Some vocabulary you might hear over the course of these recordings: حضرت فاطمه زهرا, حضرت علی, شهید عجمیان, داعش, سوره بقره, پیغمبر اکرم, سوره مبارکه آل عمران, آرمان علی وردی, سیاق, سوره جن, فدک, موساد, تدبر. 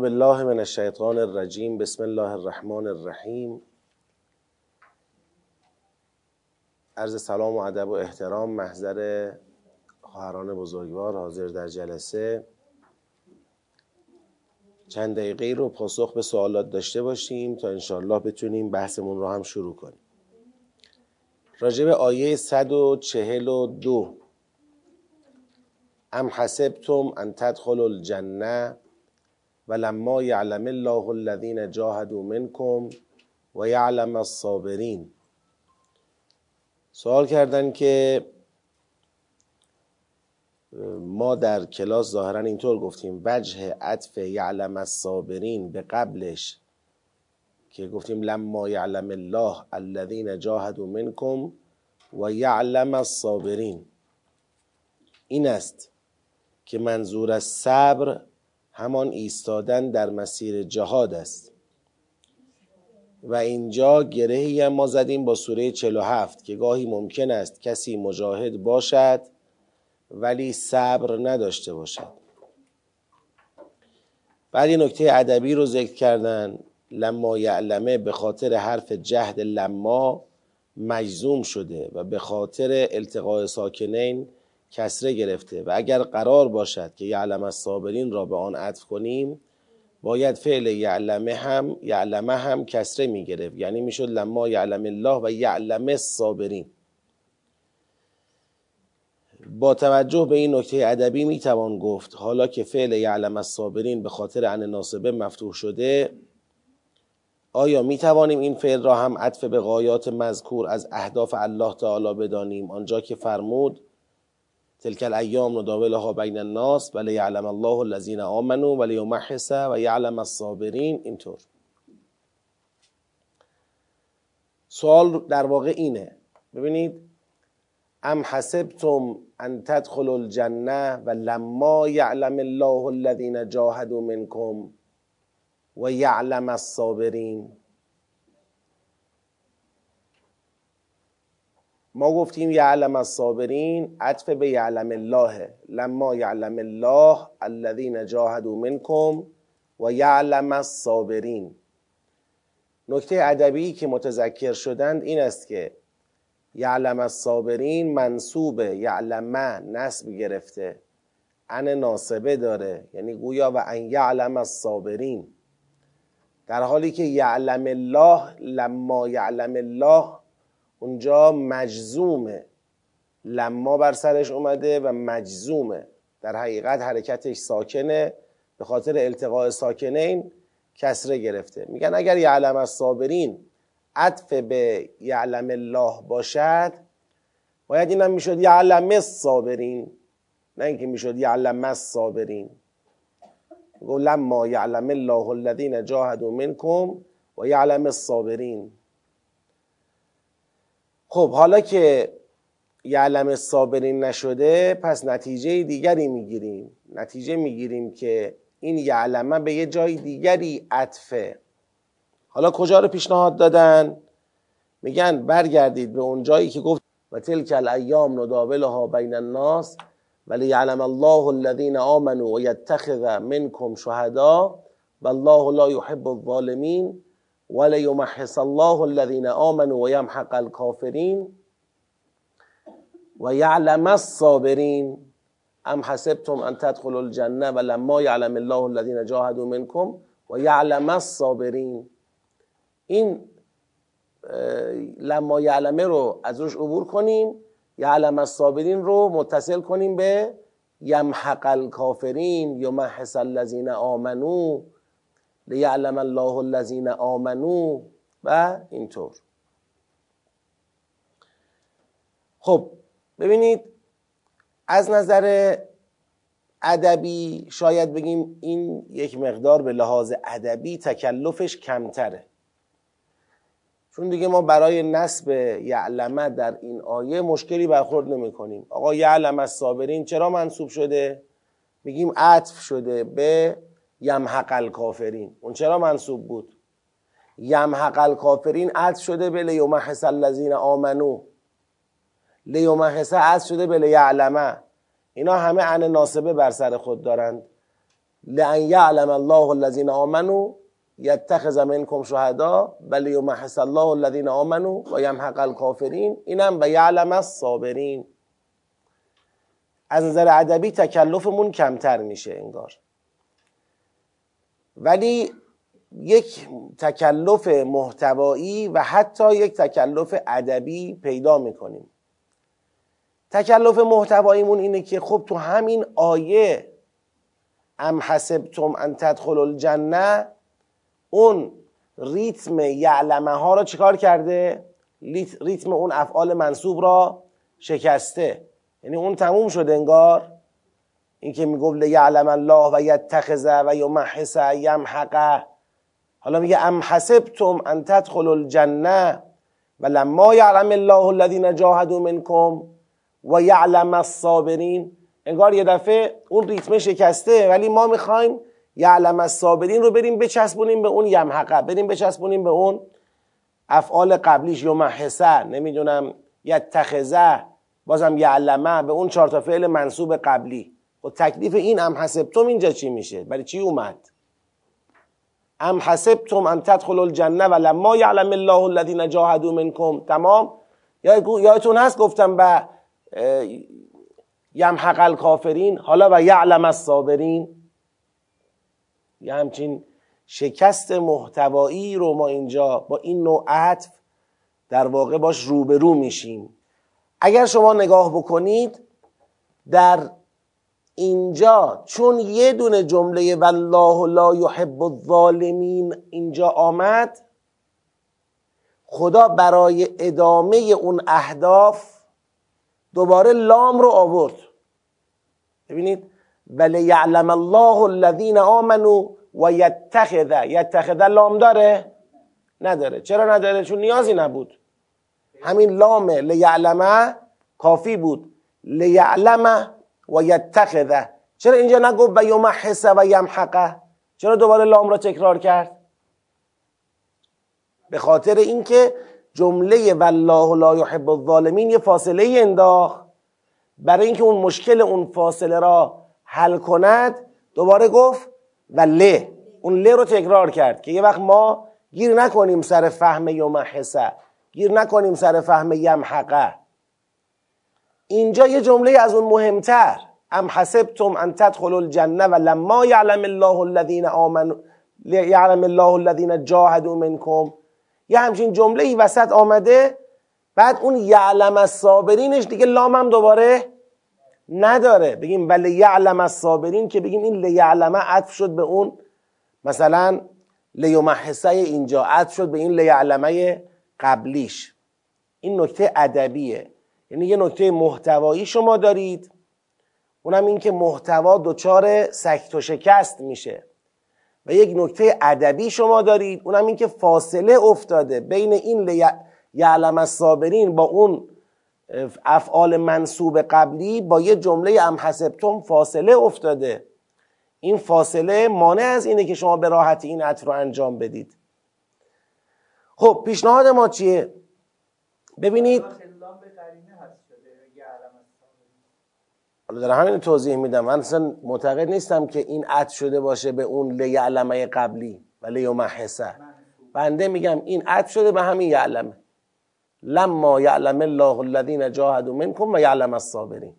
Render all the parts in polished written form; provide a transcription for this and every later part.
اعوذ بالله من الشیطان الرجیم. بسم الله الرحمن الرحیم. عرض سلام و ادب و احترام محضر خواهران بزرگوار حاضر در جلسه. چند دقیقه رو پاسخ به سوالات داشته باشیم تا انشالله بتونیم بحثمون رو هم شروع کنیم. راجع به آیه 142 ام حسبتم ان تدخلوا الجنه ولما یعلم الله الذین جاهدوا منکم و یعلم الصابرین، سوال کردن که ما در کلاس ظاهرا اینطور گفتیم وجه عطف یعلم الصابرین به قبلش که گفتیم لما یعلم الله الذین جاهدوا منکم و یعلم الصابرین، این است که منظور از صبر همان ایستادن در مسیر جهاد است. و اینجا گرهی هم ما زدیم با سوره 47 که گاهی ممکن است کسی مجاهد باشد ولی صبر نداشته باشد. بعد یه نکته ادبی رو ذکر کردن، لما یعلمه به خاطر حرف جهد لما مجزوم شده و به خاطر التقاء ساکنین کسره گرفته و اگر قرار باشد که یعلم الصابرین را به آن عطف کنیم باید فعل یعلمه هم کسره می گرفت، یعنی می شد لما یعلم الله و یعلم الصابرین. با توجه به این نکته ادبی می توان گفت حالا که فعل یعلم الصابرین به خاطر ان ناصبه مفتوح شده، آیا می توانیم این فعل را هم عطف به غایات مذکور از اهداف الله تعالی بدانیم، آنجا که فرمود تلک الایام نداولها بین الناس ولیعلم الله الذین آمنوا ولیمحص و یعلم الصابرین؟ اینطور سوال در واقع اینه، ببینید ام حسبتم ان تدخلوا الجنه ولما یعلم الله الذین جاهدوا منکم و یعلم الصابرین. ما گفتیم یعلم الصابرین عطف به یعلم الله، لما یعلم الله الذین جاهدوا منکم و یعلم الصابرین. نکته ادبی که متذکر شدند این است که یعلم الصابرین منصوب یعلمه نصب گرفته، ان ناصبه داره، یعنی گویا و ان یعلم الصابرین، در حالی که یعلم الله لما یعلم الله اونجا مجزومه، لما بر سرش اومده و مجزومه، در حقیقت حرکتش ساکنه، به خاطر التقاء ساکنین کسره گرفته. میگن اگر یعلم الصابرین عطف به یعلم الله باشد باید اینم میشد یعلم الصابرین، نه اینکه میشد یعلم الصابرین. لما یعلم الله الذین جاهدوا منکم و یعلم الصابرین. خب حالا که یعلم الصابرین نشده پس نتیجه دیگری میگیریم، نتیجه میگیریم که این یعلمه به یه جای دیگری عطفه. حالا کجا رو پیشنهاد دادن؟ میگن برگردید به اون جایی که گفت و تلک الایام نداولها بین الناس ولی یعلم الله الذین آمنوا و یتخذ منکم شهدا والله لا یحب الظالمین وَلَيُمَحِّصَ اللَّهُ الَّذِينَ آمَنُوا وَيَمْحَقَ الْكَافِرِينَ وَيَعْلَمَ الصَّابِرِينَ أَمْ حَسِبْتُمْ أَنْ تَدْخُلُوا الْجَنَّةَ وَلَمَّا يَعْلَمِ اللَّهُ الَّذِينَ جَاهَدُوا مِنْكُمْ وَيَعْلَمَ الصَّابِرِينَ. این لما یعلمه رو از روش عبور کنیم، یعلم الصابرین رو متصل کنیم به یمحق الکافرین، یمحص الذین آمنوا، لیعلم الله الذین آمنوا و اینطور. خب ببینید از نظر ادبی شاید بگیم این یک مقدار به لحاظ ادبی تکلفش کمتره، چون دیگه ما برای نصب یعلمه در این آیه مشکلی برخورد نمی کنیم. آقا یعلم الصابرین چرا منصوب شده؟ میگیم عطف شده به یمحق الکافرین. اون چرا منصوب بود؟ یمحق الکافرین عطف شده به لیمحص الذین آمنو، لیمحص عطف شده به لیعلمه، اینا همه عن ناصبه بر سر خود دارند. لأن يعلم الله الذين آمنوا یتخذ منکم شهدا ولی یمحص الله الذین آمنوا و یمحق الکافرین. اینم به یعلم الصابرین. از نظر ادبی تکلفمون کمتر میشه انگار، ولی یک تکلف محتوایی و حتی یک تکلف ادبی پیدا میکنیم. تکلف محتواییمون اینه که خب تو همین آیه ام حسبتم ان تدخلوا الجنه، اون ریتم یعلمه ها را چیکار کرده؟ ریتم اون افعال منصوب را شکسته، یعنی اون تموم شده انگار. این که میگفت لیعلم الله و یتخذه و یمحصه یمحقه، حالا میگه ام حسبتم ان تدخلوا الجنه و لما یعلم الله الذین جاهدوا منکم و یعلم الصابرین. انگار یه دفعه اون ریتم شکسته، ولی ما میخوایم یعلم الصابرین رو بریم بچسبونیم به اون یمحقه، بریم بچسبونیم به اون افعال قبلیش، یمحصه، نمیدونم یتخذه، بازم یعلمه، به اون چهار تا فعل منصوب قبلی. و تکلیف این ام حسبتم اینجا چی میشه؟ برای چی اومد؟ ام حسبتم ان تدخلوا الجنه و لما یعلم الله الذین جاهدوا منکم. تمام؟ یادتون هست گفتم به یمحق الکافرین، حالا و یعلم الصابرین. یه همچین شکست محتوایی رو ما اینجا با این نوع عطف در واقع باش روبرو میشیم. اگر شما نگاه بکنید در اینجا، چون یه دونه جمله والله لا یحب الظالمین اینجا آمد، خدا برای ادامه اون اهداف دوباره لام رو آورد. ببینید، بله یعلم الله الذین آمنوا و یتخذه. یتخذه لام داره؟ نداره. چرا نداره؟ چون نیازی نبود. همین لامه لیعلمه کافی بود. لیعلمه و یتخذه. چرا اینجا نگفت و یمحصه و یمحقه؟ چرا دوباره لام را تکرار کرد؟ به خاطر اینکه جمله والله لا یحب الظالمین یه فاصله انداخت، برای اینکه اون مشکل اون فاصله را حل کند دوباره گفت و له، اون له رو تکرار کرد که یه وقت ما گیر نکنیم سر فهم یمحصه، گیر نکنیم سر فهم یمحقه. اینجا یه جمله از اون مهمتر، ام حسبتم ان تدخلوا الجنه و لما یعلم الله الذین آمنوا یعلم الله الذین جاهدوا منکم، یه همچین جمله ای وسط آمده. بعد اون یعلم الصابرینش دیگه لام هم دوباره نداره. بگیم ولی یعلم الصابرین که بگیم این لیعلمه عطف شد به اون مثلا لیمحصه، اینجا عطف شد به این لیعلمه قبلیش. این نکته ادبیه، یعنی یه نکته محتوایی شما دارید، اونم این که محتوا دچار سکت و شکست میشه، و یک نکته ادبی شما دارید، اونم این که فاصله افتاده بین این یعلم الصابرین با اون افعال منصوب قبلی، با یه جمله ام حسبتم فاصله افتاده. این فاصله مانع از اینه که شما به راحتی این عطف رو انجام بدید. خب پیشنهاد ما چیه؟ ببینید، حالا در همین توضیح میدم، من اصلا معتقد نیستم که این عطف شده باشه به اون لیعلمه قبلی و لیمحصه. بنده میگم این عطف شده به همین یعلمه، لما یعلم الله الذین جاهدوا منکم و یعلم الصابرین.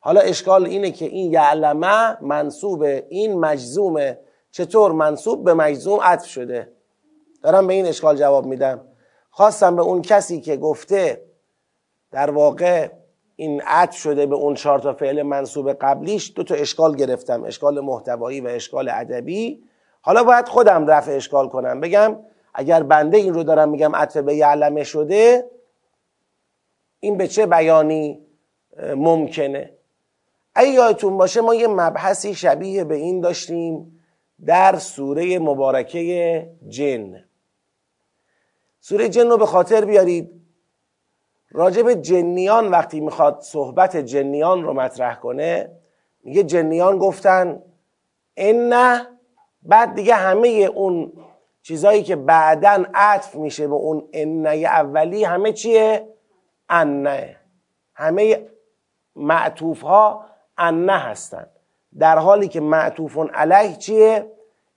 حالا اشکال اینه که این یعلمه منصوبه، این مجزومه. چطور منصوب به مجزوم عطف شده؟ دارم به این اشکال جواب میدم. خواستم به اون کسی که گفته در واقع این عطف شده به اون چهار تا فعل منصوب قبلیش، دو تا اشکال گرفتم، اشکال محتوایی و اشکال ادبی. حالا باید خودم رفع اشکال کنم، بگم اگر بنده این رو دارم میگم عطف به یعلمه شده، این به چه بیانی ممکنه؟ اگه یادتون باشه ما یه مبحثی شبیه به این داشتیم در سوره مبارکه جن. سوره جن رو به خاطر بیارید. راجب جنیان وقتی میخواد صحبت جنیان رو مطرح کنه، میگه جنیان گفتن ان، بعد دیگه همه اون چیزایی که بعداً عطف میشه به اون ان اولی همه چیه؟ انه. همه معطوف ها انه هستن. در حالی که معطوف علیه چیه؟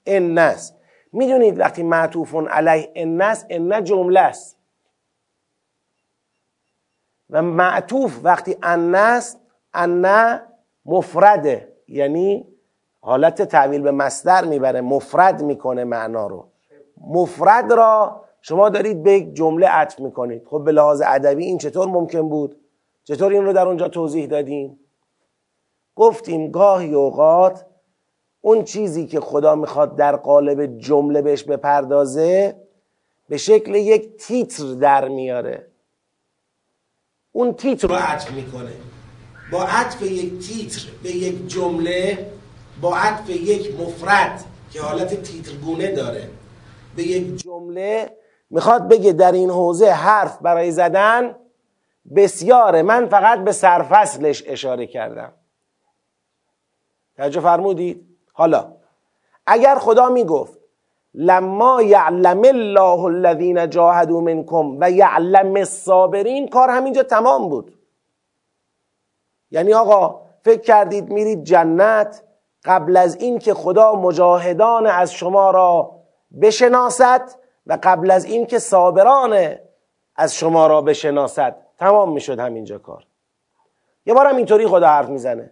ان است. میدونید وقتی معطوف علیه ان است، ان جمله است و معطوف وقتی ان است، ان مفرده، یعنی حالت تعویل به مصدر میبره، مفرد میکنه معنا رو. مفرد را شما دارید به یک جمله عطف میکنید. خب به لحاظ ادبی این چطور ممکن بود؟ چطور این رو در اونجا توضیح دادیم؟ گفتیم گاهی اوقات اون چیزی که خدا میخواد در قالب جمله بهش بپردازه به شکل یک تیتر در میاره، اون تیتر رو عطف میکنه. با عطف یک تیتر به یک جمله، با عطف یک مفرد که حالت تیترگونه داره به یک جمله، میخواد بگه در این حوزه حرف برای زدن بسیاره، من فقط به سرفصلش اشاره کردم. توجه فرمودید؟ حالا اگر خدا میگفت لما یعلم الله الذین جاهدوا منکم و یعلم الصابرین، کار همینجا تمام بود. یعنی آقا فکر کردید میرید جنت، قبل از این که خدا مجاهدان از شما را بشناسد و قبل از این که صابران از شما را بشناسد، تمام میشد همینجا کار. یه بارم اینطوری خدا حرف میزنه،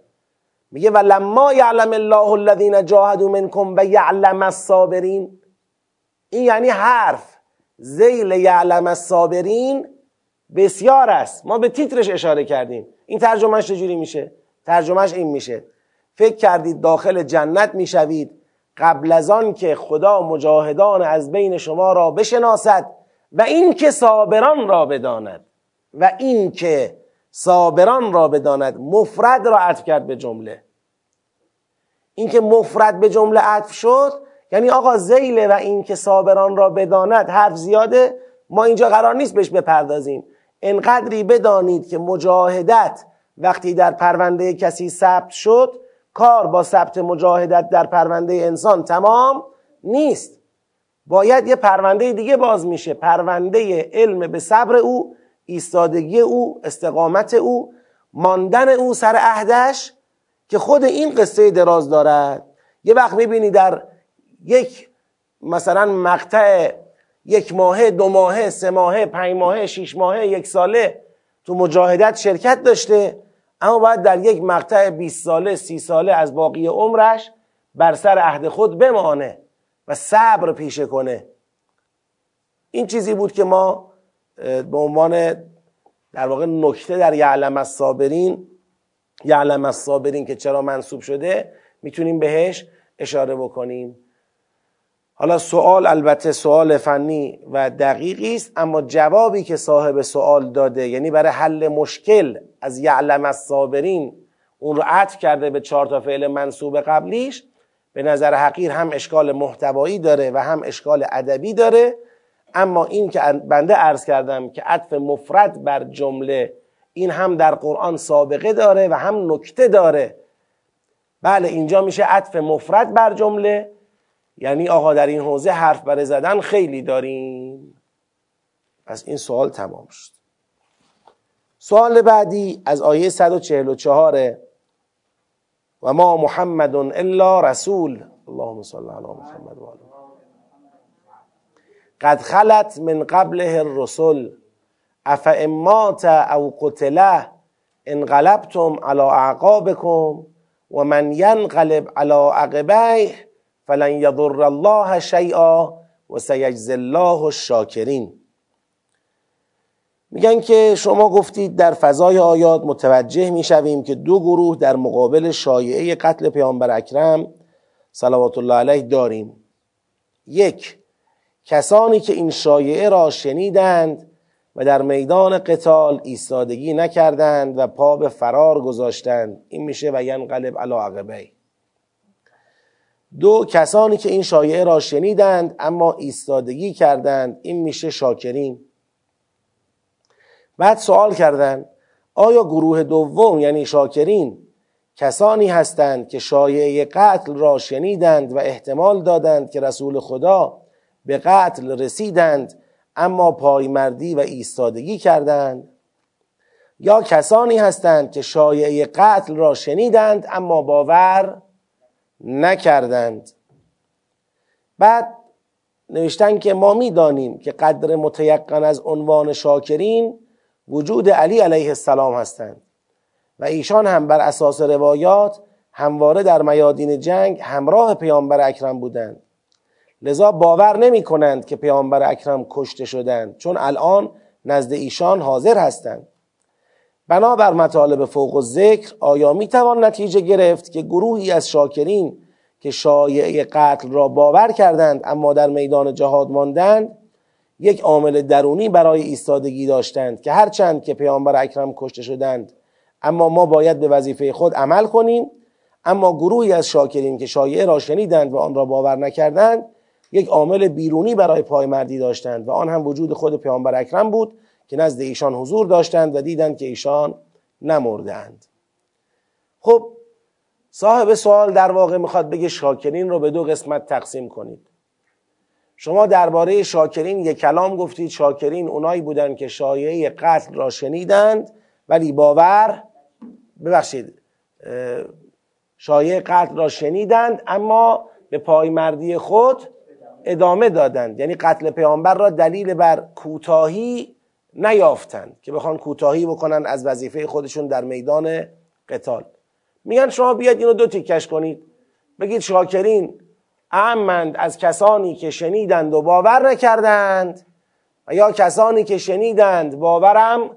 میگه ولما یعلم الله الذین جاهدوا منکم و یعلم الصابرین. این یعنی حرف ذیل یعلم الصابرین بسیار است. ما به تیترش اشاره کردیم. این ترجمهش چجوری میشه؟ ترجمهش این میشه فکر کردید داخل جنت میشوید قبل از آن که خدا مجاهدان از بین شما را بشناسد و این که صابران را بداند، و این که صابران را بداند، مفرد را عطف کرد به جمله. این که مفرد به جمله عطف شد یعنی آقا ذیله و این که صابران را بداند حرف زیاده، ما اینجا قرار نیست بهش بپردازیم. انقدری بدانید که مجاهدت وقتی در پرونده کسی ثبت شد، کار با ثبت مجاهدت در پرونده انسان تمام نیست، باید یه پرونده دیگه باز میشه، پرونده علم به صبر او، ایستادگی او، استقامت او، ماندن او سر عهدش، که خود این قصه دراز دارد. یه وقت میبینی در یک مثلا مقطع یک ماهه، دو ماهه، سه ماهه، پنج ماهه، شش ماهه، یک ساله تو مجاهدت شرکت داشته، اما باید در یک مقطع 20 ساله 30 ساله از باقی عمرش بر سر عهد خود بمانه و صبر پیشه کنه. این چیزی بود که ما به عنوان در واقع نکته در یعلم الصابرین، یعلم الصابرین که چرا منسوب شده، میتونیم بهش اشاره بکنیم. حالا سوال، البته سوال فنی و دقیقی است، اما جوابی که صاحب سوال داده، یعنی برای حل مشکل از یعلم الصابرین اون رو عطف کرده به 4 تا فعل منصوب قبلیش، به نظر حقیر هم اشکال محتوایی داره و هم اشکال ادبی داره. اما این که بنده عرض کردم که عطف مفرد بر جمله، این هم در قرآن سابقه داره و هم نکته داره. بله اینجا میشه عطف مفرد بر جمله، یعنی آقا در این حوزه حرف برای زدن خیلی داریم. پس این سوال تمام شد. سوال بعدی از آیه 144 و ما محمد الا رسول، اللهم صل علی محمد و آله، قد خلت من قبله الرسل افئن مات او قتله انقلبتم علی اعقابکم و من ینقلب علی عقبیه فلن یضر الله شیئا و سیجزی الله الشاکرین. میگن که شما گفتید در فضای آیات متوجه میشویم که دو گروه در مقابل شایعه قتل پیامبر اکرم صلوات الله علیه داریم. یک، کسانی که این شایعه را شنیدند و در میدان قتال ایستادگی نکردند و پا به فرار گذاشتند، این میشه و ینقلب علی عقبیه. دو، کسانی که این شایعه را شنیدند اما ایستادگی کردند، این میشه شاکرین. بعد سوال کردند آیا گروه دوم یعنی شاکرین کسانی هستند که شایعه قتل را شنیدند و احتمال دادند که رسول خدا به قتل رسیدند اما پایمردی و ایستادگی کردند، یا کسانی هستند که شایعه قتل را شنیدند اما باور نکردند. بعد نوشتن که ما میدانیم که قدر متیقن از عنوان شاکرین وجود علی علیه السلام هستند و ایشان هم بر اساس روایات همواره در میادین جنگ همراه پیامبر اکرم بودند، لذا باور نمی کنند که پیامبر اکرم کشته شدند، چون الان نزد ایشان حاضر هستند. بنابر مطالب فوق الذکر آیا می توان نتیجه گرفت که گروهی از شاکرین که شایعه قتل را باور کردند اما در میدان جهاد ماندند یک عامل درونی برای ایستادگی داشتند که هرچند که پیامبر اکرم کشته شدند اما ما باید به وظیفه خود عمل کنیم، اما گروهی از شاکرین که شایعه را شنیدند و آن را باور نکردند یک عامل بیرونی برای پایمردی داشتند و آن هم وجود خود پیامبر اکرم بود که نزد ایشان حضور داشتند و دیدند که ایشان نمردند. خب صاحب سوال در واقع میخواد بگه شاکرین رو به دو قسمت تقسیم کنید. شما درباره شاکرین یک کلام گفتید، شاکرین اونایی بودند که شایعه قتل را شنیدند ولی شایعه قتل را شنیدند اما به پایمردی خود ادامه دادند، یعنی قتل پیامبر را دلیل بر کوتاهی نیافتند که بخوان کوتاهی بکنن از وظیفه خودشون در میدان قتال. میگن شما بیاد اینو دو تیکش کنید، بگید شاکرین اعمند از کسانی که شنیدند و باور نکردند و یا کسانی که شنیدند باورم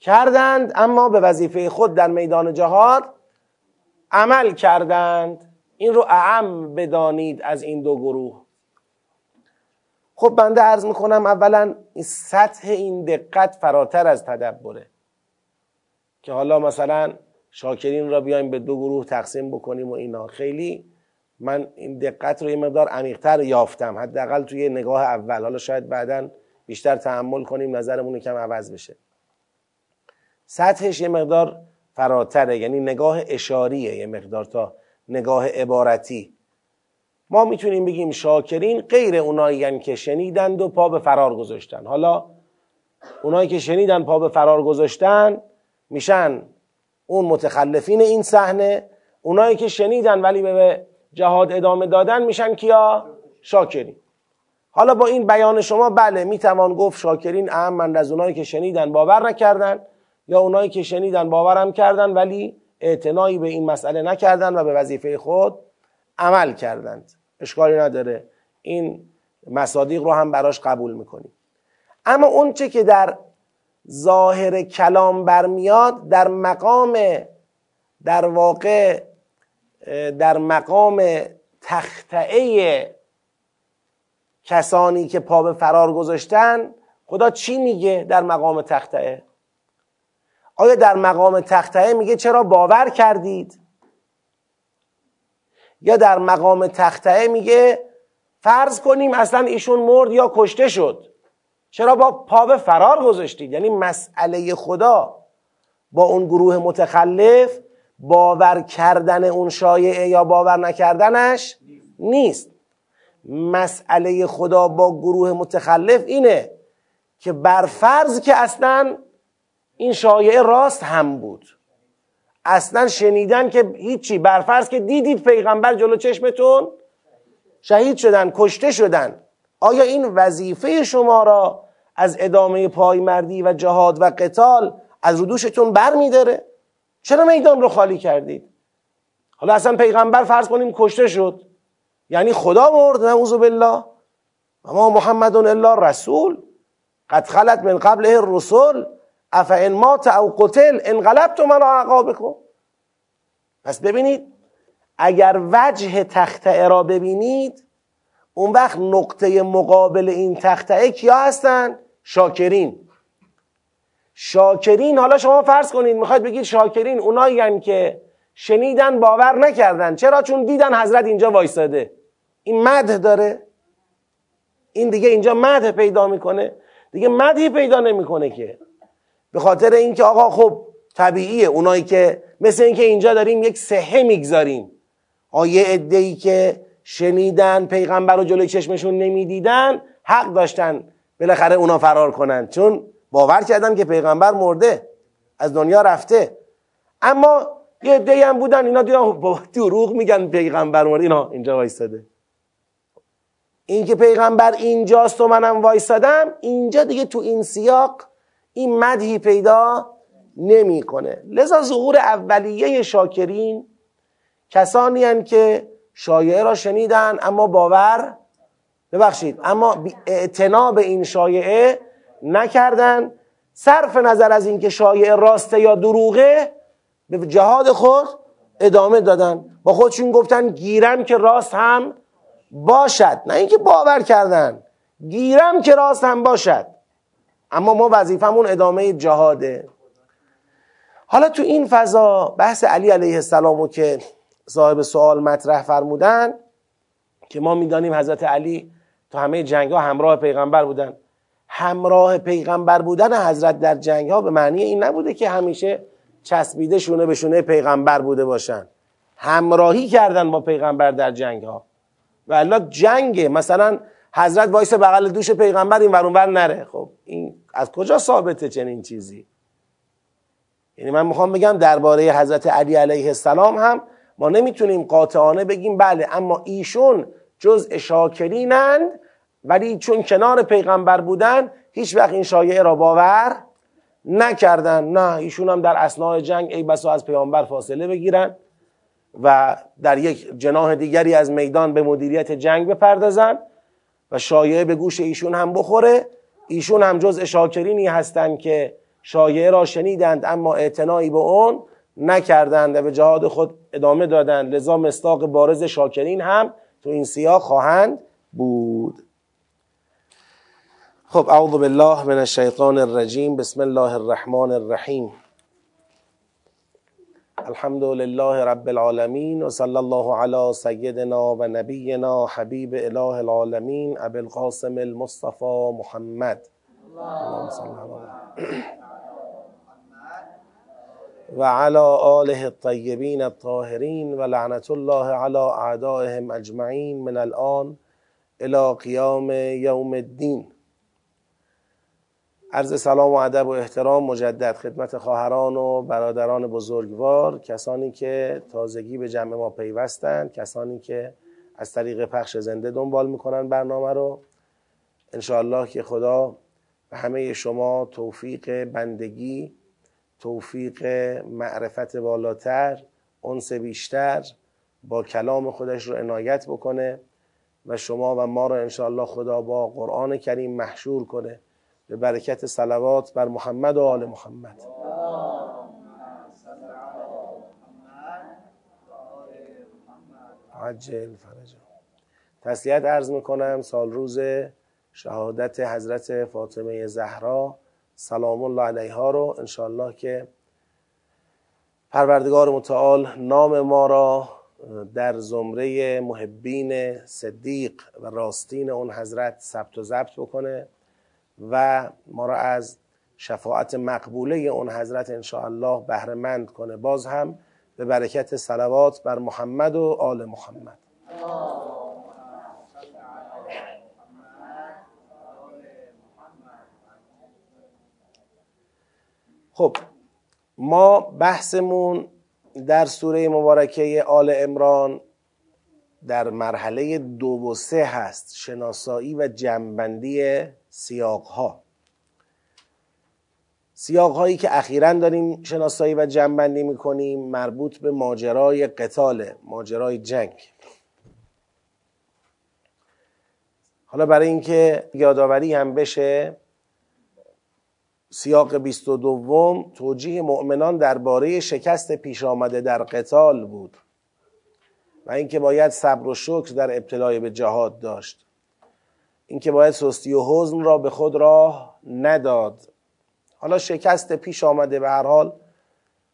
کردند اما به وظیفه خود در میدان جهاد عمل کردند. این رو اعم بدانید از این دو گروه. خب بنده عرض میکنم اولا این سطح این دقت فراتر از تدبره که حالا مثلا شاکرین را بیایم به دو گروه تقسیم بکنیم و اینا. خیلی من این دقت رو یه مقدار عمیق‌تر یافتم، حداقل توی نگاه اول. حالا شاید بعداً بیشتر تحمل کنیم، نظرمون کم عوض بشه. سطحش یه مقدار فراتره، یعنی نگاه اشاریه یه مقدار تا نگاه عبارتی. ما میتونیم بگیم شاکرین غیر اونایی که شنیدند و پا به فرار گذاشتن. حالا اونایی که شنیدن پا به فرار گذاشتن میشن اون متخلفین این صحنه، اونایی که شنیدن ولی به جهاد ادامه دادن میشن کیا؟ شاکرین. حالا با این بیان شما بله میتوان گفت شاکرین اعمند از اونایی که شنیدن باور نکردن یا اونایی که شنیدن باورم کردن ولی اعتنایی به این مسئله نکردن و به وظیفه خود عمل کردند. اشکالی نداره، این مصادیق رو هم براش قبول میکنیم. اما اون چه که در ظاهر کلام برمیاد در مقام تختعه کسانی که پا به فرار گذاشتن، خدا چی میگه در مقام تختعه؟ آیا در مقام تختعه میگه چرا باور کردید؟ یا در مقام تختعه میگه فرض کنیم اصلا ایشون مرد یا کشته شد، چرا با پا به فرار گذاشتید؟ یعنی مسئله خدا با اون گروه متخلف باور کردن اون شایعه یا باور نکردنش نیست. مسئله خدا با گروه متخلف اینه که بر فرض که اصلا این شایعه راست هم بود، اصلا شنیدن که هیچی، بر فرض که دیدید پیغمبر جلو چشمتون شهید شدن، کشته شدن، آیا این وظیفه شما را از ادامه پایمردی و جهاد و قتال از رودوشتون بر میداره؟ چرا میدان رو خالی کردید؟ حالا اصلا پیغمبر فرض کنیم کشته شد، یعنی خدا مرد، نعوذ بالله، و ما محمد الا رسول قد خلت من قبله الرسل افئن مات او قتل انقلبتم علی اعقابکم. پس ببینید اگر وجه تختعه را ببینید، اون وقت نقطه مقابل این تختعه کیا هستن؟ شاکرین. شاکرین، حالا شما فرض کنید میخواید بگید شاکرین اونایی که شنیدن باور نکردن، چرا؟ چون دیدن حضرت اینجا وایساده. این مدح داره؟ این دیگه اینجا مدح پیدا میکنه؟ دیگه مدحی پیدا نمیکنه که، به خاطر اینکه آقا خب طبیعیه اونایی که مثل اینکه اینجا داریم یک صحه میگذاریم، آیه عده‌ای که شنیدن پیغمبر رو جلوی چشمشون نمیدیدن حق داشتن بالاخره اونا فرار کنن، چون باور کردن که پیغمبر مرده، از دنیا رفته. اما یه عده‌ای هم بودن اینا با دروغ میگن پیغمبر اومد. اینا اینجا وایساده، این که پیغمبر اینجاست و منم وایسادم اینجا، دیگه تو این سیاق این مدحی پیدا نمیکنه. لذا ظهور اولیه شاکرین کسانی هستند که شایعه را شنیدن اما اعتنا به این شایعه نکردن، صرف نظر از اینکه شایعه راسته یا دروغه به جهاد خود ادامه دادن. با خودشون گفتن گیرم که راست هم باشد، نه اینکه باور کردن، گیرم که راست هم باشد، اما ما وظیفمون ادامه جهاده. حالا تو این فضا بحث علی علیه السلامو که صاحب سوال مطرح فرمودن، که ما میدانیم حضرت علی تو همه جنگ‌ها همراه پیغمبر بودن. همراه پیغمبر بودن حضرت در جنگ‌ها به معنی این نبوده که همیشه چسبیده شونه به شونه پیغمبر بوده باشن، همراهی کردن با پیغمبر در جنگ‌ها. والا جنگه، مثلا حضرت وایس بغل دوش پیغمبر این ور اون ور نره، خب این از کجا ثابته چنین چیزی؟ یعنی من میخوام بگم درباره حضرت علی علیه السلام هم ما نمیتونیم قاطعانه بگیم بله اما ایشون جزء شاکرینند، ولی چون کنار پیغمبر بودن هیچ وقت این شایعه را باور نکردن. نه، ایشون هم در اثناء جنگ ای بسا از پیامبر فاصله بگیرن و در یک جناح دیگری از میدان به مدیریت جنگ بپردازن و شایعه به گوش ایشون هم بخوره. ایشون هم جزء شاکرینی هستند که شایعه را شنیدند اما اعتنایی به اون نکردند و به جهاد خود ادامه دادند. لذا مصداق بارز شاکرین هم تو این سیاق خواهند بود. خب، اعوذ بالله من الشیطان الرجیم، بسم الله الرحمن الرحیم، الحمد لله رب العالمین و صلی الله علی سیدنا و نبینا حبیب اله العالمین ابی القاسم المصطفى محمد و علی آله الطیبین الطاهرین و لعنت الله علی اعدائهم اجمعین من الان الی قیام یوم الدین. عرض سلام و ادب و احترام مجدد خدمت خواهران و برادران بزرگوار، کسانی که تازگی به جمع ما پیوستند، کسانی که از طریق پخش زنده دنبال میکنن برنامه رو. انشاءالله که خدا به همه شما توفیق بندگی، توفیق معرفت بالاتر، انس بیشتر با کلام خودش رو عنایت بکنه و شما و ما رو انشاءالله خدا با قرآن کریم محشور کنه به برکت صلوات بر محمد و آل محمد. عجل فرج. تسلیت عرض میکنم سال روز شهادت حضرت فاطمه زهرا سلام الله علیها رو. انشاءالله که پروردگار متعال نام ما را در زمره محبین صدیق و راستین اون حضرت ثبت و ضبط بکنه و ما را از شفاعت مقبوله اون حضرت انشاءالله بهره مند کنه، باز هم به برکت صلوات بر محمد و آل محمد. خب، ما بحثمون در سوره مبارکه آل عمران در مرحله 2 و 3 هست، شناسایی و جمع‌بندی سیاق‌ها. سیاق‌هایی که اخیراً داریم شناسایی و جمع‌بندی می‌کنیم مربوط به ماجرای قتال، ماجرای جنگ. حالا برای اینکه یادآوری هم بشه، سیاق 22 توجیه مؤمنان درباره شکست پیش آمده در قتال بود و اینکه باید صبر و شکر در ابتلای به جهاد داشت، اینکه باید سستی و حزن را به خود راه نداد. حالا شکست پیش آمده، به هر حال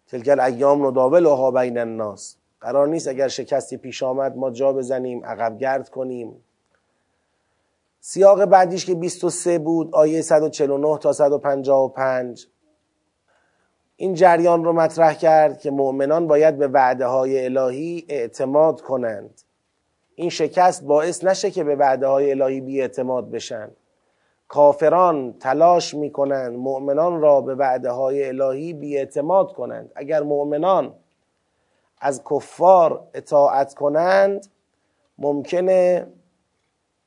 تلک الایام نداولها بین الناس، قرار نیست اگر شکستی پیش آمد ما جا بزنیم، عقب گرد کنیم. سیاق بعدیش که 23 بود، آیه 149 تا 155 این جریان رو مطرح کرد که مؤمنان باید به وعده های الهی اعتماد کنند. این شکست باعث نشه که به وعده های الهی بی اعتماد بشن. کافران تلاش می کنند مؤمنان را به وعده های الهی بی اعتماد کنند. اگر مؤمنان از کفار اطاعت کنند ممکنه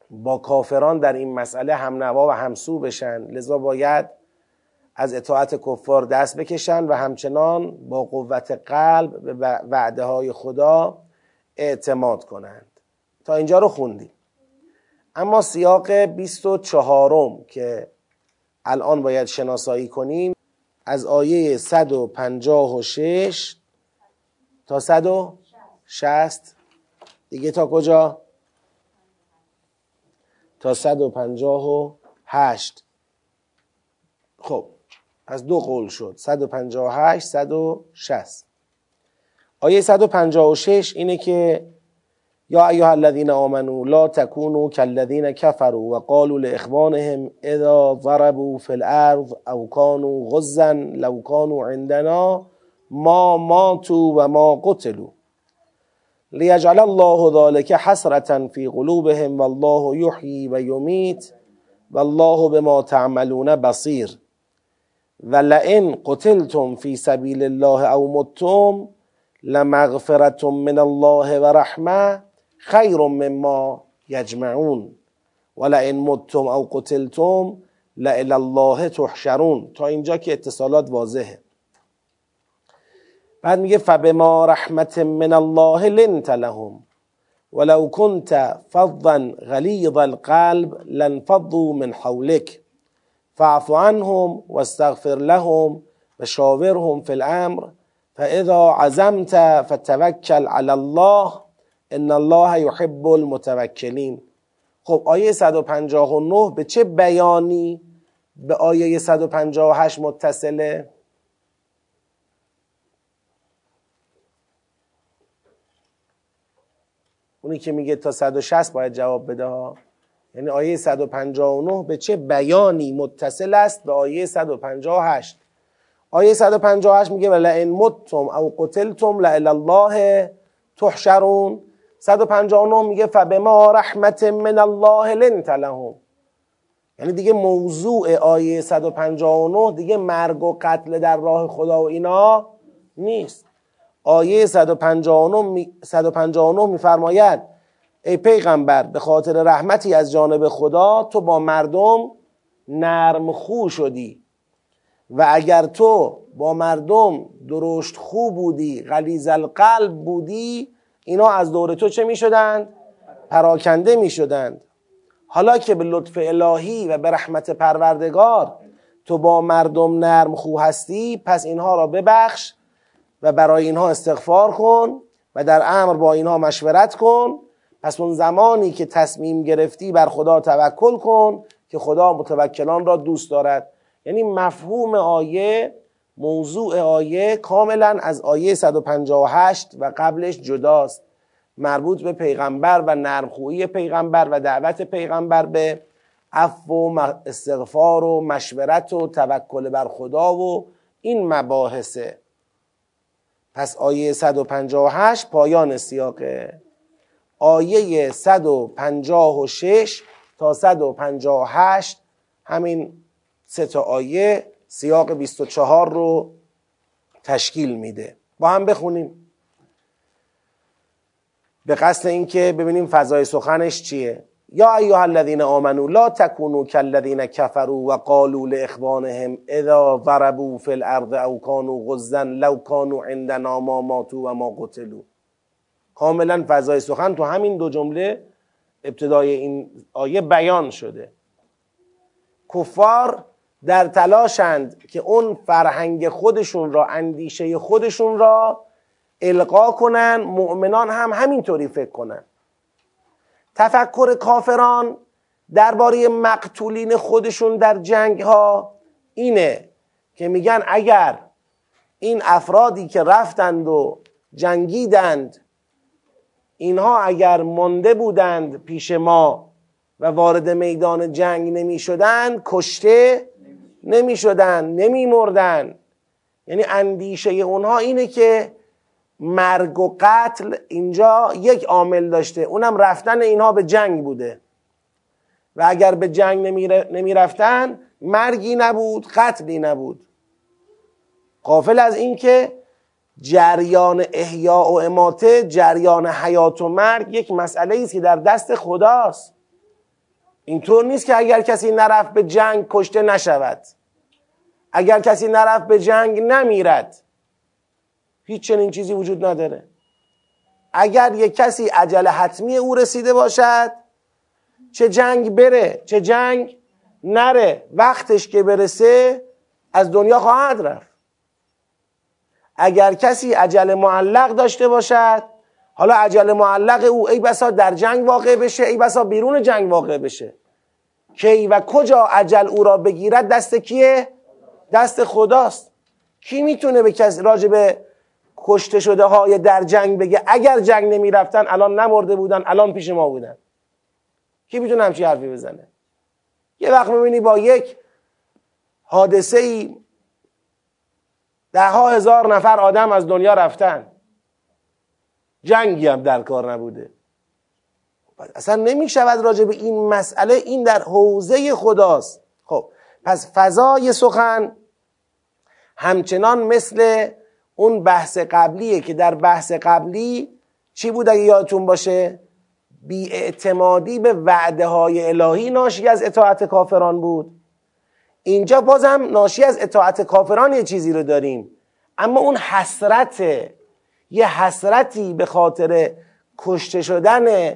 با کافران در این مسئله هم نوا و همسو بشن، لذا باید از اطاعت کفار دست بکشن و همچنان با قوت قلب به وعده های خدا اعتماد کنند. تا اینجا رو خوندیم. اما سیاق 24م که الان باید شناسایی کنیم از آیه 156 تا 160 دیگه تا کجا؟ تا 158. خب پس دو قول شد، 158 160. آیه 156 اینه که یا ایها الذین آمنوا لا تکونوا کالذین کفروا و قالوا لاخوانهم اذا ضربوا فی الارض او كانوا غزا لو كانوا عندنا ما ماتوا و ما قتلوا لیجعل الله ذلك حسرة فی قلوبهم والله یحیی و یمیت والله بما تعملون بصیر ولئن قتلتم فی سبیل الله او متتم لمغفرة من الله و رحمه خیر مما یجمعون ولئن متتم او قتلتم لإلی الله تحشرون. تا اینجا که اتصالات واضحه. بعد میگه فبما رحمة من الله لنت لهم ولو كنت فظا غلیظ القلب لانفضوا من حولك فاعف عنهم واستغفر لهم وشاورهم في الامر فاذا عزمت فتوکل علی الله ان الله يحب المتوکلین. خب آیه 159 به چه بیانی به آیه 158 متصله؟ اونی که میگه تا 160 باید جواب بده ها. یعنی آیه 159 به چه بیانی متصل است به آیه 158؟ آیه 158 میگه ولئن متتم او قتلتم لإلی الله تحشرون. 159 میگه فبما رحمة من الله لنت لهم. یعنی دیگه موضوع آیه 159 دیگه مرگ و قتل در راه خدا و اینا نیست. آیه 159 میفرماید ای پیغمبر به خاطر رحمتی از جانب خدا تو با مردم نرم خو شدی و اگر تو با مردم درشت خو بودی، غلیظ القلب بودی، اینا از دور تو چه می شدند؟ پراکنده می شدند. حالا که به لطف الهی و به رحمت پروردگار تو با مردم نرم خو هستی، پس اینها را ببخش و برای اینها استغفار کن و در امر با اینها مشورت کن. پس اون زمانی که تصمیم گرفتی بر خدا توکل کن که خدا متوکلان را دوست دارد. یعنی مفهوم آیه، موضوع آیه کاملا از آیه 158 و قبلش جداست، مربوط به پیغمبر و نرمخویی پیغمبر و دعوت پیغمبر به عفو و استغفار و مشورت و توکل بر خدا و این مباحثه. پس آیه 158 پایان سیاقه. آیه 156 تا 158 همین سه تا آیه سیاق 24 رو تشکیل میده. با هم بخونیم به قصد اینکه ببینیم فضای سخنش چیه. یا ایها الذین آمنوا لا تکونوا کالذین کفروا و قالوا لاخوانهم اذا ضربوا فی الارض او كانوا غزا لو كانوا عندنا ما ماتوا و ما قتلوا. کاملا فضای سخن تو همین دو جمله ابتدای این آیه بیان شده. کفار در تلاشند که اون فرهنگ خودشون را، اندیشه خودشون را القا کنن، مؤمنان هم همینطوری فکر کنن. تفکر کافران درباره مقتولین خودشون در جنگ ها اینه که میگن اگر این افرادی که رفتند و جنگیدند اینها اگر مانده بودند پیش ما و وارد میدان جنگ نمی شدن، کشته نمی شدن، نمی مردن. یعنی اندیشه اونها اینه که مرگ و قتل اینجا یک عامل داشته، اونم رفتن اینها به جنگ بوده و اگر به جنگ نمی رفتن مرگی نبود، قتلی نبود. غافل از این که جریان احیا و اماته، جریان حیات و مرگ یک مسئله ایست که در دست خداست. اینطور نیست که اگر کسی نرفت به جنگ کشته نشود، اگر کسی نرفت به جنگ نمیرد. هیچ چنین چیزی وجود نداره. اگر یک کسی اجل حتمی او رسیده باشد، چه جنگ بره چه جنگ نره، وقتش که برسه از دنیا خواهد رفت. اگر کسی اجل معلق داشته باشد، حالا اجل معلق او ای بسا در جنگ واقع بشه، ای بسا بیرون جنگ واقع بشه، کی و کجا اجل او را بگیرد دست کیه؟ دست خداست. کی میتونه به کسی راجب کشته شده های در جنگ بگه اگر جنگ نمی رفتن الان نمرده بودن، الان پیش ما بودن؟ کی میتونه همچی حرفی بزنه؟ یه وقت میبینی با یک حادثه ای ده ها هزار نفر آدم از دنیا رفتن، جنگی هم در کار نبوده. اصلا نمی شود راجع به این مسئله، این در حوزه خداست. خب پس فضای سخن همچنان مثل اون بحث قبلیه که در بحث قبلی چی بود اگه یادتون باشه؟ بی‌اعتمادی به وعده های الهی ناشی از اطاعت کافران بود. اینجا بازم ناشی از اطاعت کافران یه چیزی رو داریم، اما اون حسرته، یه حسرتی به خاطر کشته شدن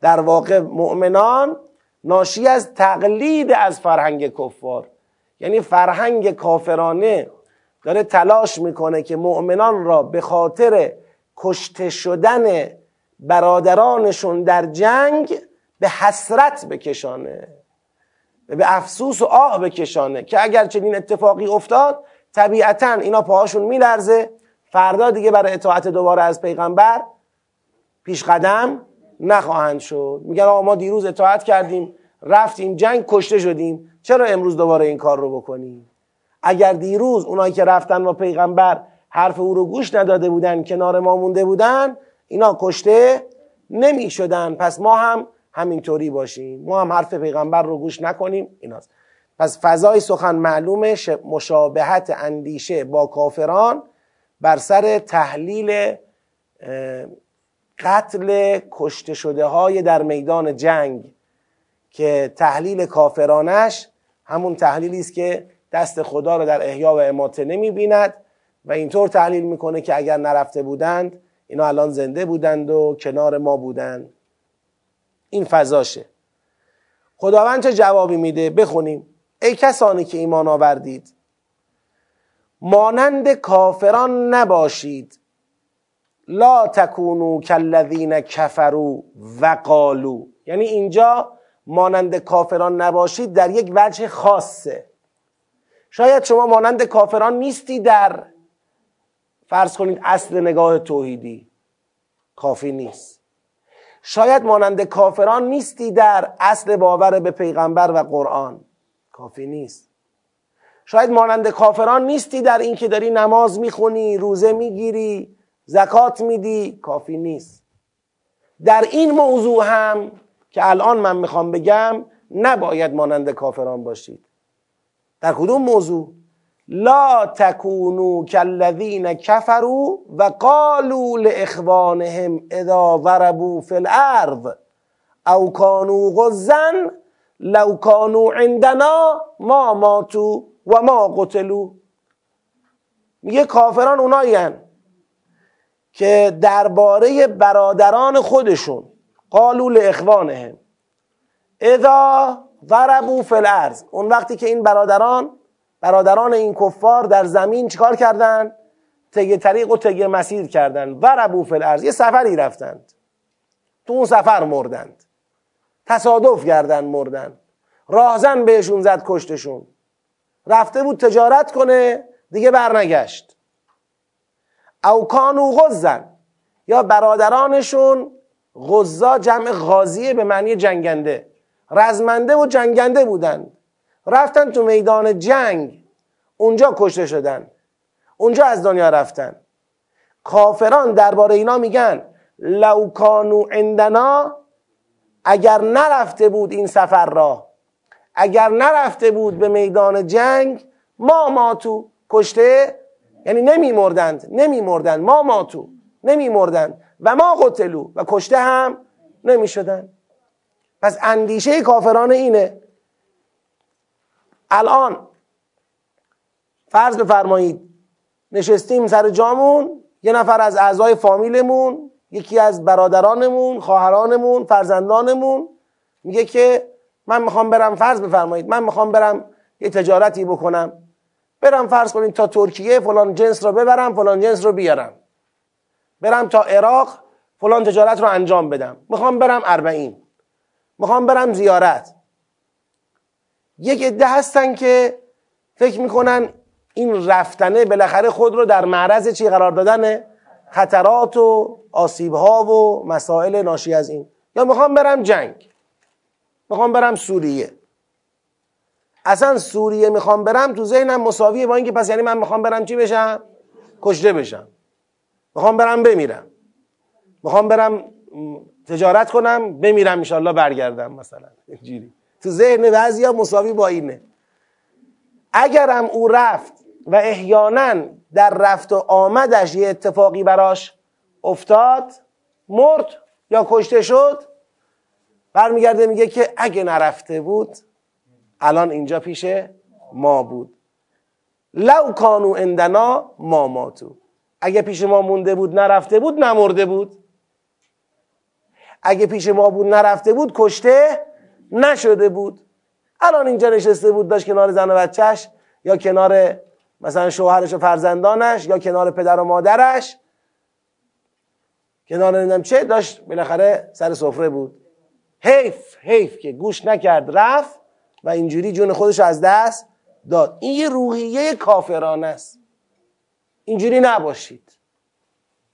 در واقع مؤمنان ناشی از تقلید از فرهنگ کفار. یعنی فرهنگ کافرانه داره تلاش میکنه که مؤمنان را به خاطر کشته شدن برادرانشون در جنگ به حسرت بکشانه، به افسوس و آه بکشانه که اگر چنین اتفاقی افتاد طبیعتاً اینا پاهاشون میلرزه، فردا دیگه برای اطاعت دوباره از پیغمبر پیش قدم نخواهند شد. میگن آقا ما دیروز اطاعت کردیم، رفتیم جنگ، کشته شدیم، چرا امروز دوباره این کار رو بکنیم؟ اگر دیروز اونایی که رفتن و پیغمبر حرف او رو گوش نداده بودن، کنار ما مونده بودن، اینا کشته نمی شدن. پس ما هم همینطوری باشیم، ما هم حرف پیغمبر رو گوش نکنیم. ایناست. پس فضای سخن معلومه، مشابهت اندیشه با کافران بر سر تحلیل قتل کشته شده های در میدان جنگ که تحلیل کافرانش همون تحلیلی است که دست خدا رو در احیا و اماته نمی بیند و اینطور تحلیل میکنه که اگر نرفته بودند اینا الان زنده بودند و کنار ما بودند. این فضاشه. خداوند چه جوابی میده؟ بخونیم. ای کسانی که ایمان آوردید، مانند کافران نباشید. لا تکونو کالذین کفروا و قالو. یعنی اینجا مانند کافران نباشید در یک وجه خاصه. شاید شما مانند کافران نیستی در فرض کنید اصل نگاه توحیدی، کافی نیست. شاید مانند کافران نیستی در اصل باور به پیغمبر و قرآن، کافی نیست. شاید مانند کافران نیستی در این که داری نماز میخونی، روزه میگیری، زکات میدی، کافی نیست. در این موضوع هم که الان من میخوام بگم نباید مانند کافران باشید. در کدوم موضوع؟ لا تکونو کالذین کفروا و قالوا لاخوانهم اذا ضربوا فی الارض او کانوا غزا لو کانوا عندنا ما ماتوا و ما قتلوا. میگه کافران اونایی هن که درباره برادران خودشون، قالوا لاخوانهم اذا ضربوا فی الارض، اون وقتی که این برادران این کفار در زمین چیکار کردن؟ تگه طریق و تگه مسیر کردن. ضربوا فی الارض، یه سفری رفتند، تو اون سفر مردند، تصادف کردن، مردن، راهزن بهشون زد، کشتشون. رفته بود تجارت کنه دیگه برنگشت. او کانو غزن، یا برادرانشون، غزا جمع غازیه به معنی جنگنده، رزمنده و جنگنده بودند، رفتن تو میدان جنگ، اونجا کشته شدن، اونجا از دنیا رفتن. کافران درباره اینا میگن لو کانو عندنا، اگر نرفته بود این سفر را، اگر نرفته بود به میدان جنگ، ما ماتو، کشته یعنی نمی مردند ما ماتو نمی مردند و ما قتلو و کشته هم نمی شدن. پس اندیشه کافران اینه. الان فرض بفرمایید نشستیم سر جامون، یه نفر از اعضای فامیلمون، یکی از برادرانمون، خواهرانمون، فرزندانمون میگه که من میخوام برم، فرض بفرمایید من میخوام برم یه تجارتی بکنم، برم فرض کنید تا ترکیه فلان جنس رو ببرم، فلان جنس رو بیارم، برم تا عراق فلان تجارت رو انجام بدم، میخوام برم اربعین، میخوام برم زیارت. یک عده هستن که فکر میکنن این رفتنه بالاخره خود رو در معرض چی قرار دادنه؟ خطرات و آسیب‌ها و مسائل ناشی از این. یا میخوام برم جنگ، میخوام برم سوریه. اصلا سوریه میخوام برم تو ذهنم مساویه با اینکه پس یعنی من میخوام برم چی بشم؟ کشته بشم، میخوام برم بمیرم، میخوام برم تجارت کنم بمیرم انشالله برگردم، مثلا اینجوری تو ذهن بعضیا مساوی با اینه. اگرم او رفت و احیانا در رفت و آمدش یه اتفاقی براش افتاد، مرد یا کشته شد، برمیگرده میگه که اگه نرفته بود الان اینجا پیش ما بود. لو کانو اندنا ما ماتو، اگه پیش ما مونده بود نرفته بود نمرده بود، اگه پیش ما بود نرفته بود کشته نشده بود، الان اینجا نشسته بود داشت کنار زن و بچهش یا کنار مثلا شوهرش و فرزندانش یا کنار پدر و مادرش، کنار نمیدونم چه داشت، بالاخره سر سفره بود. حیف که گوش نکرد رفت و اینجوری جون خودش از دست داد. این یه روحیه کافرانه است. اینجوری نباشید.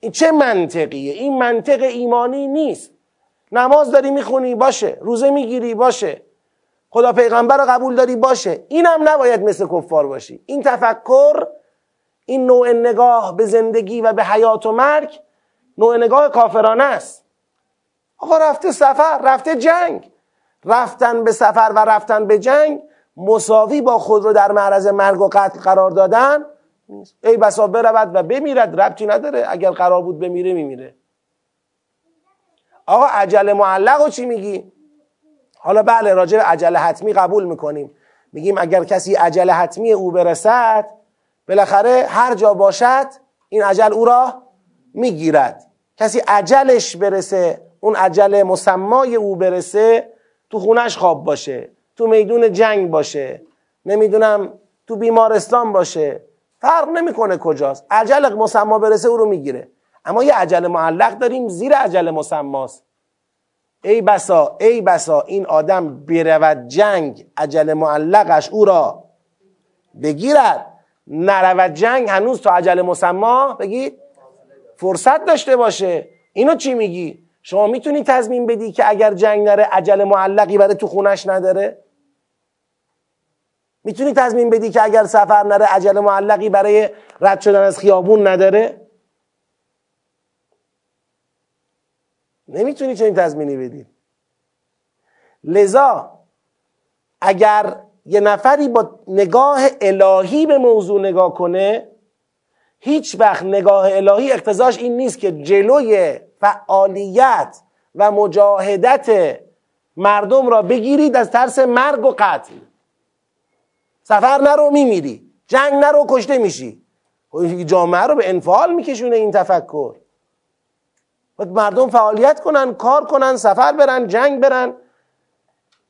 این چه منطقیه؟ این منطق ایمانی نیست. نماز داری میخونی باشه، روزه میگیری باشه، خدا پیغمبر رو قبول داری باشه، اینم نباید مثل کفار باشی. این تفکر، این نوع نگاه به زندگی و به حیات و مرگ نوع نگاه کافرانه است. آقا رفته سفر، رفته جنگ، رفتن به سفر و رفتن به جنگ مساوی با خود رو در معرض مرگ و قتل قرار دادن نیست. ای بسا برود و بمیرد، ربطی نداره، اگر قرار بود بمیره میمیره. آقا عجله معلقو چی میگی؟ حالا بله راجع به عجله حتمی قبول میکنیم، میگیم اگر کسی عجله حتمی او برسد بالاخره هر جا باشد این عجل او را میگیرد. کسی عجلش برسه، اون عجله مسمای او برسه، تو خونش خواب باشه، تو میدون جنگ باشه، نمیدونم تو بیمارستان باشه، فرق نمیکنه کجاست، عجله مسما برسه او رو میگیره. اما یه عجله معلق داریم زیر عجله مسماست. ای بسا این آدم برود جنگ عجله معلقش او را بگیرد، نرود جنگ هنوز تا عجله مسما بگید فرصت داشته باشه. اینو چی میگی؟ شما میتونی تضمین بدی که اگر جنگ نره عجله معلقی برای تو خونش نداره؟ میتونی تضمین بدی که اگر سفر نره عجله معلقی برای رد شدن از خیابون نداره؟ نمیتونی چنین تضمینی بدی. لذا اگر یه نفری با نگاه الهی به موضوع نگاه کنه، هیچ وقت نگاه الهی اقتضاش این نیست که جلوی فعالیت و مجاهدت مردم را بگیرید از ترس مرگ و قتل. سفر نرو میمیری، جنگ نرو کشته میشی. جامعه رو به انفعال میکشونه این تفکر. باید مردم فعالیت کنن، کار کنن، سفر برن، جنگ برن،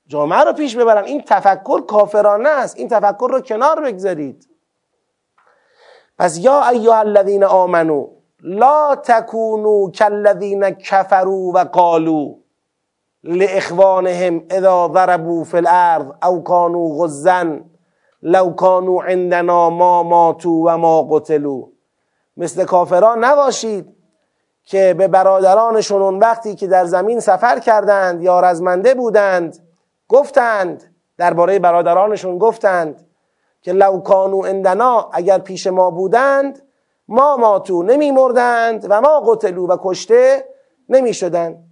جامعه رو پیش ببرن. این تفکر کافرانه است. این تفکر رو کنار بگذارید. پس یا ایها الذین آمنو لا تکونوا کالذین کفروا و قالوا لاخوانهم اذا ضربوا فی الارض او کانوا غزا لو کانوا عندنا ما ماتوا و ما قتلوا. مثل کافران نباشید که به برادرانشون اون وقتی که در زمین سفر کردند یا رزمنده بودند گفتند، درباره برادرانشون گفتند که لو کانو اندنا، اگر پیش ما بودند ما ماتو، نمی مردند و ما قتلو، و کشته نمی شدند.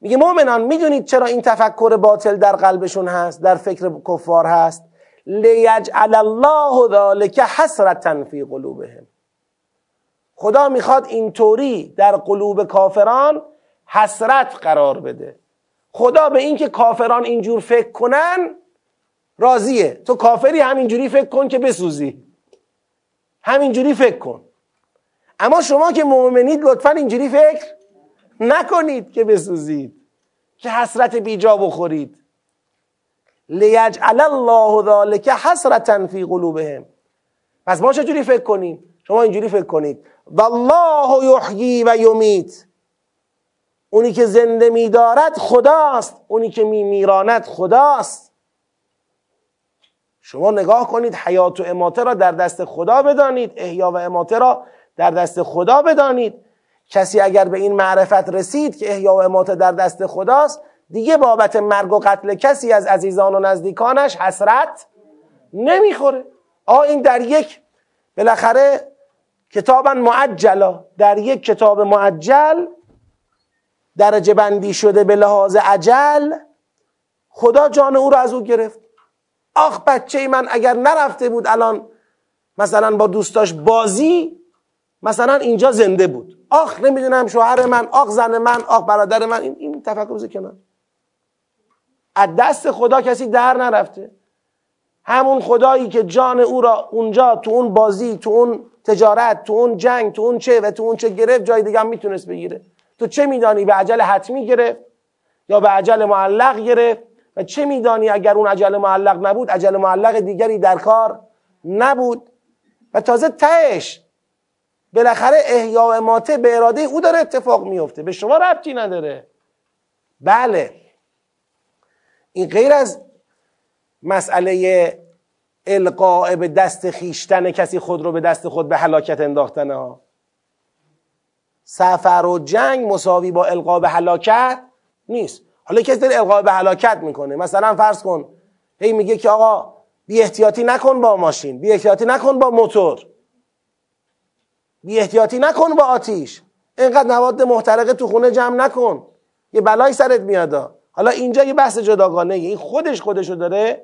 میگه مومنان میدونید چرا این تفکر باطل در قلبشون هست، در فکر کفار هست؟ لیجعل الله ذلک حسرة فی قلوبهم. خدا میخواد اینطوری در قلوب کافران حسرت قرار بده. خدا به این که کافران اینجور فکر کنن راضیه. تو کافری همینجوری فکر کن که بسوزی، همینجوری فکر کن. اما شما که مؤمنید لطفا اینجوری فکر نکنید که بسوزید، که حسرت بیجا بخورید. لیجعل الله ذلک حسرة فی قلوبهم. پس ما چجوری فکر کنیم؟ شما اینجوری فکر کنید والله یحیی و یمیت، اونی که زنده می‌دارد خداست، اونی که می‌میراند خداست. شما نگاه کنید، حیات و اماته را در دست خدا بدانید، احیا و اماته را در دست خدا بدانید. کسی اگر به این معرفت رسید که احیا و اماته در دست خداست، دیگه بابت مرگ و قتل کسی از عزیزان و نزدیکانش حسرت نمیخوره. این در یک بالاخره کتابا معجلا، در یک کتاب معجل درجه بندی شده به لحاظ عجل، خدا جان او را از او گرفت. آخ بچه من اگر نرفته بود الان مثلا با دوستاش بازی، مثلا اینجا زنده بود. آخ نمیدونم شوهر من، آخ زن من، آخ برادر من. این تفکر بذار کنار. از دست خدا کسی در نرفته. همون خدایی که جان او را اونجا تو اون بازی، تو اون تجارت، تو اون جنگ، تو اون چه و تو اون چه گرفت، جای دیگه هم میتونست بگیره. تو چه میدانی به عجل حتمی گرفت یا به عجل معلق گرفت، و چه میدانی اگر اون عجل معلق نبود عجل معلق دیگری در کار نبود. و تازه تهش بالاخره احیا و اماته به اراده او داره اتفاق میفته، به شما ربطی نداره. بله، این غیر از مسئله القاء به دست خیشتن کسی خود رو به دست خود به هلاکت انداختن ها. سفر و جنگ مساوی با القاء به هلاکت نیست. حالا کسی داره القاء به هلاکت میکنه، مثلا فرض کن هی میگه که آقا بی احتیاطی نکن با ماشین، بی احتیاطی نکن با موتور، بی احتیاطی نکن با آتیش، اینقدر مواد محترقه تو خونه جمع نکن، یه بلای سرت میاد. حالا اینجا یه بحث جداگانه، این خودشو داره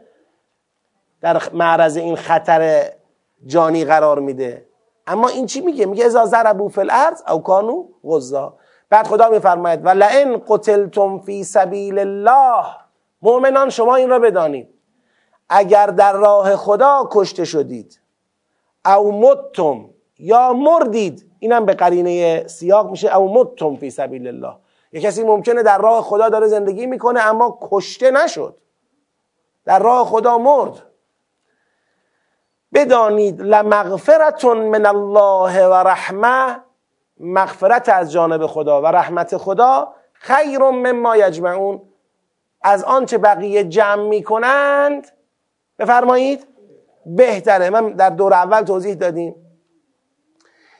در معرض این خطر جانی قرار میده. اما این چی میگه؟ میگه اذا ضربوا فی الارض او کانوا غزا. بعد خدا میفرماید و لئن قتلتم فی سبیل الله، مؤمنان شما این را بدانید اگر در راه خدا کشته شدید، او متتم یا مردید، اینم به قرینه سیاق میشه، او متتم فی سبیل الله. یک کسی ممکنه در راه خدا داره زندگی میکنه اما کشته نشد، در راه خدا مرد. بدانید لمغفرة من الله و رحمه، مغفرت از جانب خدا و رحمت خدا، خیر مما یجمعون، از آنچه بقیه جمع میکنند بفرمایید بهتره. من در دور اول توضیح دادیم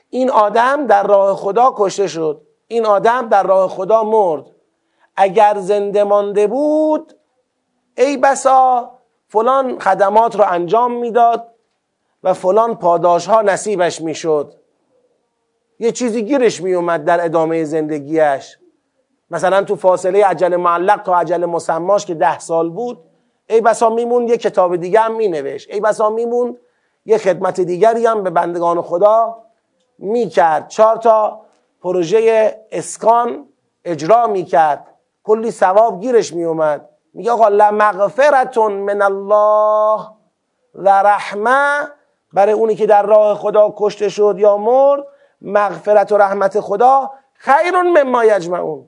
این آدم در راه خدا کشته شد، این آدم در راه خدا مرد، اگر زنده مانده بود ای بسا فلان خدمات رو انجام میداد و فلان پاداش ها نصیبش میشد، یه چیزی گیرش میومد در ادامه زندگیش. مثلا تو فاصله عجل معلق تا عجل مسماش که 10 سال بود، ای بسا میموند یه کتاب دیگه هم مینوشت، ای بسا میموند یه خدمت دیگری هم به بندگان خدا میکرد، 4 تا پروژه اسکان اجرا میکرد، کلی ثواب گیرش میومد. میگه آقا لمغفرة من الله و رحمه، برای اونی که در راه خدا کشته شد یا مرد، مغفرت و رحمت خدا خیر مما یجمعون،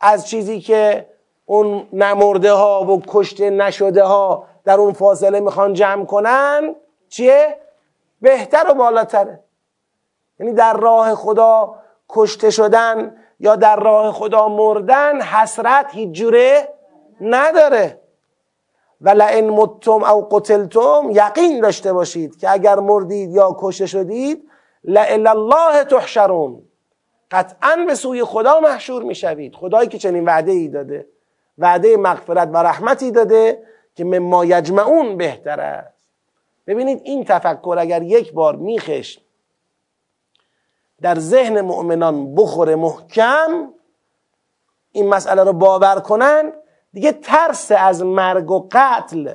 از چیزی که اون نمرده ها و کشته نشده ها در اون فاصله میخوان جمع کنن چیه؟ بهتر و بالاتره. یعنی در راه خدا کشته شدن یا در راه خدا مردن حسرت هیچ جوره نداره. و لئن متتم او قتلتم، یقین داشته باشید که اگر مردید یا کشته شدید، لإلی الله تحشرون، قطعا به سوی خدا محشور میشوید. خدایی که چنین وعده ای داده، وعده مغفرت و رحمتی داده که مما یجمعون بهتر است. ببینید این تفکر اگر یک بار میخش در ذهن مؤمنان بخوره محکم، این مسئله رو باور کنن، دیگه ترس از مرگ و قتل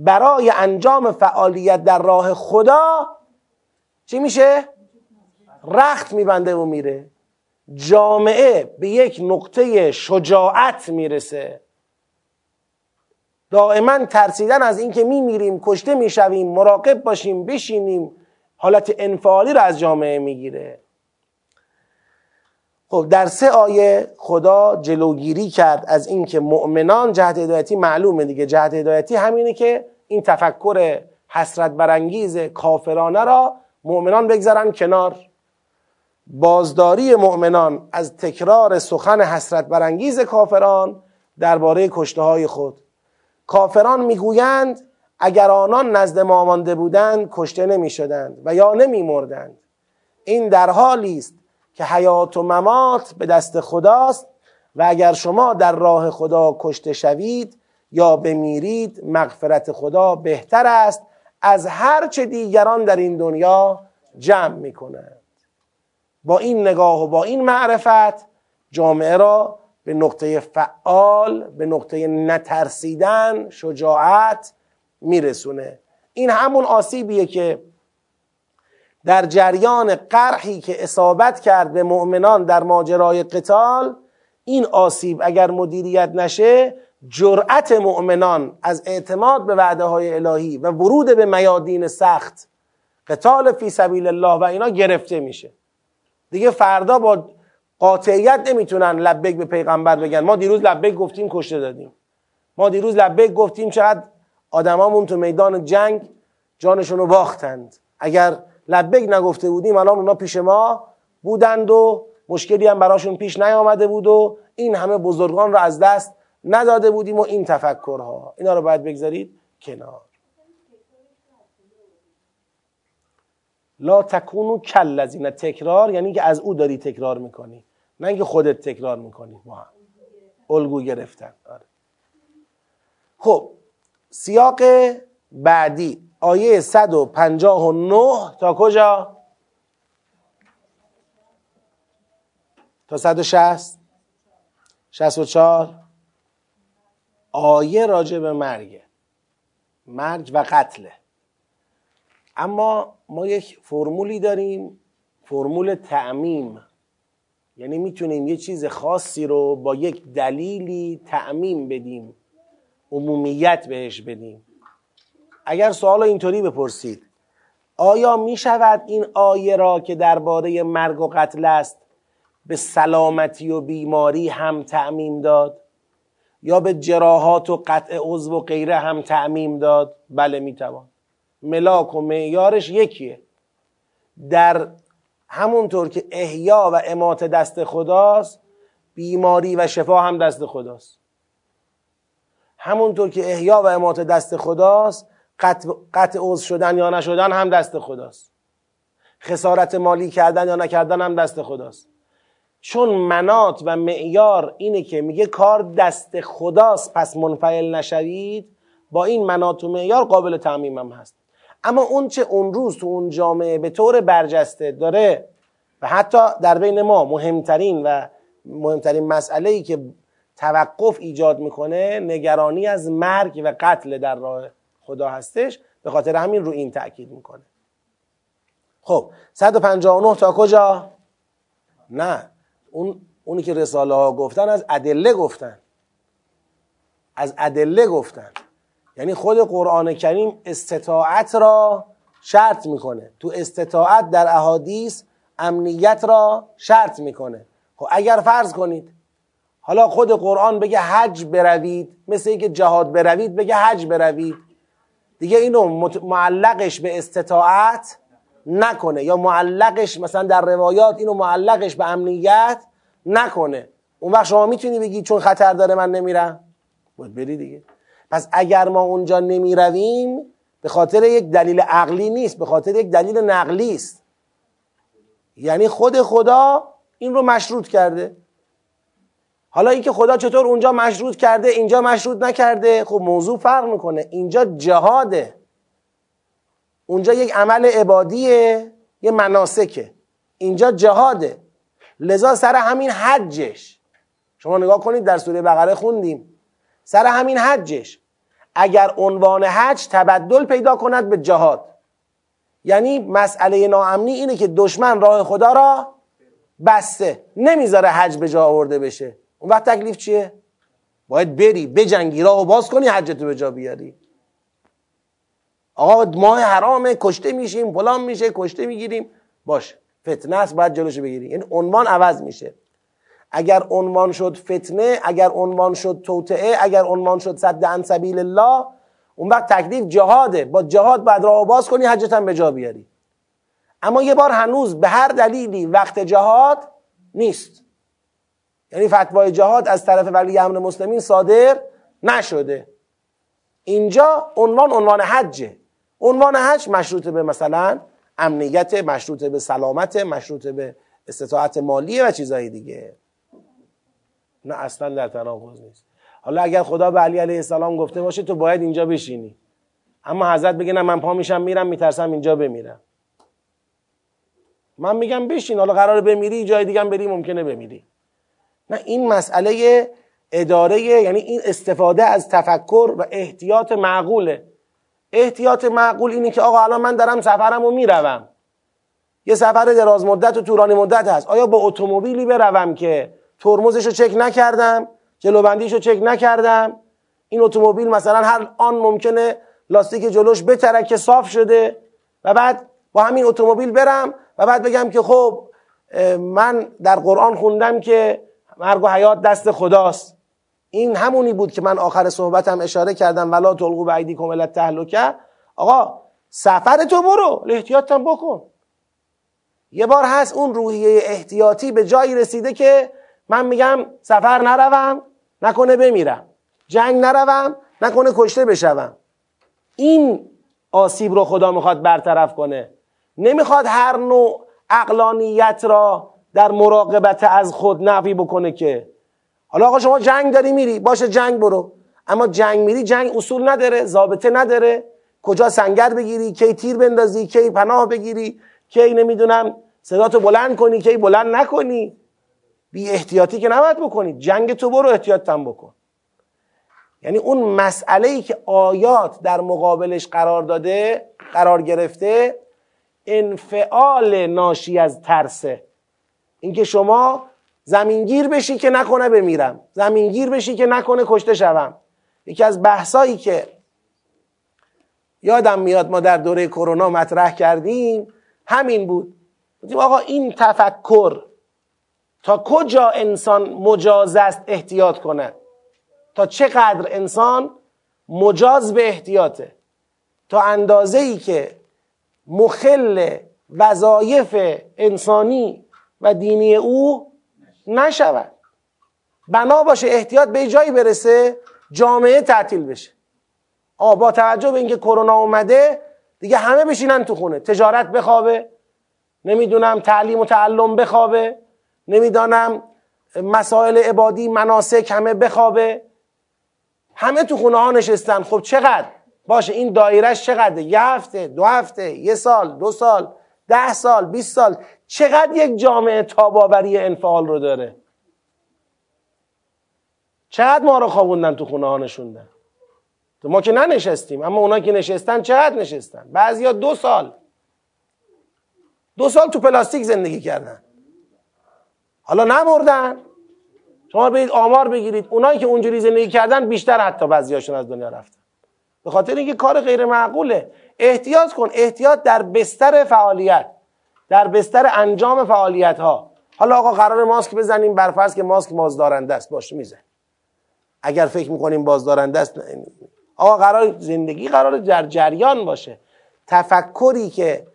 برای انجام فعالیت در راه خدا چی میشه؟ رخت میبنده و میره. جامعه به یک نقطه شجاعت میرسه. دائما ترسیدن از اینکه میمیریم، کشته میشویم، مراقب باشیم، بشینیم، حالت انفعالی رو از جامعه میگیره. خب در 3 آیه خدا جلوگیری کرد از اینکه مؤمنان جهت هدایتی، معلومه دیگه جهت هدایتی همینه که این تفکر حسرت برانگیز کافرانه را مؤمنان بگذارن کنار. بازداری مؤمنان از تکرار سخن حسرت برانگیز کافران درباره کشته های خود. کافران میگویند اگر آنان نزد ما مانده بودند کشته نمی شدند و یا نمی مردند. این در حالی است که حیات و ممات به دست خداست و اگر شما در راه خدا کشته شوید یا بمیرید مغفرت خدا بهتر است از هر چه دیگران در این دنیا جمع می کنند. با این نگاه و با این معرفت جامعه را به نقطه فعال، به نقطه نترسیدن، شجاعت میرسونه. این همون آسیبیه که در جریان قرحی که اصابت کرد به مؤمنان در ماجرای قتال، این آسیب اگر مدیریت نشه جرأت مؤمنان از اعتماد به وعده های الهی و ورود به میادین سخت، قتال فی سبیل الله و اینا گرفته میشه. دیگه فردا با قاطعیت نمیتونن لبیک به پیغمبر بگن ما دیروز لبیک گفتیم کشته دادیم، ما دیروز لبیک گفتیم چقدر آدمامون تو میدان جنگ جانشون رو باختند، اگر لبیک نگفته بودیم الان اونا پیش ما بودند و مشکلی هم براشون پیش نیامده بود و این همه بزرگان رو از دست نداده بودیم و این تفکرها. اینا رو باید بگذارید کنار. لا تکونو کل از این تکرار، یعنی که از او داری تکرار میکنی، نه اینکه خودت تکرار میکنی. ما هم الگو گرفتن. آره. خب سیاق بعدی آیه 159 تا کجا؟ تا 160 64 آیه راجع به مرگ و قتله. اما ما یک فرمولی داریم، فرمول تعمیم، یعنی میتونیم یه چیز خاصی رو با یک دلیلی تعمیم بدیم، عمومیت بهش بدیم. اگر سوال اینطوری بپرسید آیا میشود این آیه را که درباره مرگ و قتل است به سلامتی و بیماری هم تعمیم داد یا به جراحات و قطع عضو و غیره هم تعمیم داد؟ بله میتوان. ملاک و معیارش یکیه. در همونطور که احیا و امات دست خداست، بیماری و شفا هم دست خداست. همونطور که احیا و امات دست خداست، قطع عضو شدن یا نشدن هم دست خداست. خسارت مالی کردن یا نکردن هم دست خداست. چون منات و معیار اینه که میگه کار دست خداست پس منفعل نشوید، با این منات و معیار قابل تعمیم هم هست. اما اون چه اون روز تو اون جامعه به طور برجسته داره و حتی در بین ما مهمترین مسئله‌ای که توقف ایجاد میکنه نگرانی از مرگ و قتل در راه خدا هستش، به خاطر همین رو این تأکید میکنه. خب 159 تا کجا؟ نه، اونی که رساله ها گفتن از ادله گفتن، یعنی خود قرآن کریم استطاعت را شرط میکنه. تو استطاعت در احادیث امنیت را شرط میکنه. خب اگر فرض کنید حالا خود قرآن بگه حج بروید، مثل اینکه جهاد بروید بگه حج بروید، دیگه اینو معلقش به استطاعت نکنه یا معلقش مثلا در روایات اینو معلقش به امنیت نکنه. اون وقت شما میتونی بگی چون خطر داره من نمیرم. باید بری دیگه. پس اگر ما اونجا نمی رویم به خاطر یک دلیل عقلی نیست، به خاطر یک دلیل نقلی است. یعنی خود خدا این رو مشروط کرده. حالا اینکه خدا چطور اونجا مشروط کرده اینجا مشروط نکرده، خب موضوع فرق میکنه. اینجا جهاده، اونجا یک عمل عبادیه، یه مناسکه، اینجا جهاده. لذا سر همین حجش شما نگاه کنید، در سوره بقره خوندیم، سر همین حجش اگر عنوان حج تبدل پیدا کند به جهاد. یعنی مسئله ناامنی اینه که دشمن راه خدا را بسته، نمیذاره حج به جا آورده بشه. اون وقت تکلیف چیه؟ باید بری بجنگی، راهو باز کنی، حجتو به جا بیاری. آقا ماه حرامه، کشته میشیم، فلان میشه، کشته میگیریم، باشه فتنه است، باید جلوشو بگیری. یعنی عنوان عوض میشه. اگر عنوان شد فتنه، اگر عنوان شد توطئه، اگر عنوان شد صد عن سبیل الله، اون وقت تکلیف جهاده. با جهاد بعد راهو باز کنی، حجت هم به جا بیاری. اما یه بار هنوز به هر دلیلی وقت جهاد نیست، یعنی فتوای جهاد از طرف ولی امر مسلمین صادر نشده. اینجا عنوان حجه. عنوان حج مشروط به مثلا امنیت، مشروط به سلامت، مشروط به استطاعت مالی و چیزهای دیگه. نه اصلا در تناقض نیست. حالا اگر خدا به علی علیه السلام گفته باشه تو باید اینجا بشینی، اما حضرت بگه نه من پا میشم میرم، میترسم اینجا بمیرم، من میگم بشین، حالا قراره بمیری جای دیگه هم بری، ممکنه بمیری. نه، این مسئله اداره، یعنی این استفاده از تفکر و احتیاط معقوله. احتیاط معقول اینه که آقا الان من دارم سفرم رو میروم، یه سفر دراز مدت و طولانی مدت هست، آیا با اتومبیلی بروم که ترمزش رو چک نکردم، جلوبندیش رو چک نکردم، این اتومبیل مثلا هر آن ممکنه لاستیک جلوش بترکه، صاف شده، و بعد با همین اتومبیل برم و بعد بگم که خب من در قرآن خوندم که مرگ و حیات دست خداست. این همونی بود که من آخر صحبتم اشاره کردم، ولا تلقوا بایدیکم الی التهلکه. آقا سفر تو برو، احتیاطم بکن. یه بار هست اون روحیه احتیاطی به جایی رسیده که من میگم سفر نروم نکنه بمیرم، جنگ نروم نکنه کشته بشوم. این آسیب رو خدا میخواد برطرف کنه، نمیخواد هر نوع عقلانیت را در مراقبت از خود نفی بکنه. که حالا آقا شما جنگ داری میری، باشه جنگ برو، اما جنگ میری، جنگ اصول نداره، ضابطه نداره، کجا سنگر بگیری، کی تیر بندازی، کی پناه بگیری، کی نمیدونم صداتو بلند کنی، کی بلند نکنی. بی احتیاطی که نباید بکنی، جنگ تو برو، احتیاطم بکن. یعنی اون مسئله‌ای که آیات در مقابلش قرار گرفته انفعال ناشی از ترسه، اینکه شما زمینگیر بشی که نکنه بمیرم، زمینگیر بشی که نکنه کشته شوم. یکی از بحثایی که یادم میاد ما در دوره کرونا مطرح کردیم همین بود. گفتیم آقا این تفکر تا کجا انسان مجاز است احتیاط کنه، تا چقدر انسان مجاز به احتیاطه، تا اندازه‌ای که مخل وظایف انسانی و دینی او نشود، بنا باشه احتیاط به جایی برسه جامعه تعطیل بشه. با توجه به اینکه کرونا اومده دیگه همه بشینن تو خونه، تجارت بخوابه، نمیدونم تعلیم و تعلم بخوابه، نمیدونم مسائل عبادی مناسک همه بخوابه، همه تو خونه ها نشستن. خب چقدر باشه این دایرهش چقدره؟ یه هفته، دو هفته، یه سال، دو سال، 10 سال، 20 سال، چقدر یک جامعه تاباوری انفعال رو داره؟ چقدر ما رو خوابوندن تو خونه ها نشوندن؟ تو ما که ننشستیم، اما اونا که نشستن چقدر نشستن؟ بعضیا 2 سال 2 سال تو پلاستیک زندگی کردن، حالا نمردن. شما برید آمار بگیرید، اونایی که اونجوری زندگی کردن بیشتر حتی بعضیاشون از دنیا رفتن، به خاطر اینکه کار غیر معقوله. احتیاط کن، احتیاط در بستر فعالیت، در بستر انجام فعالیت ها. حالا آقا قرار ماسک بزنیم، برفرض که ماسک بازدارنده است، باشه میزن. اگر فکر میکنیم بازدارنده است، آقا قرار زندگی قرار در جریان باشه. تفکری که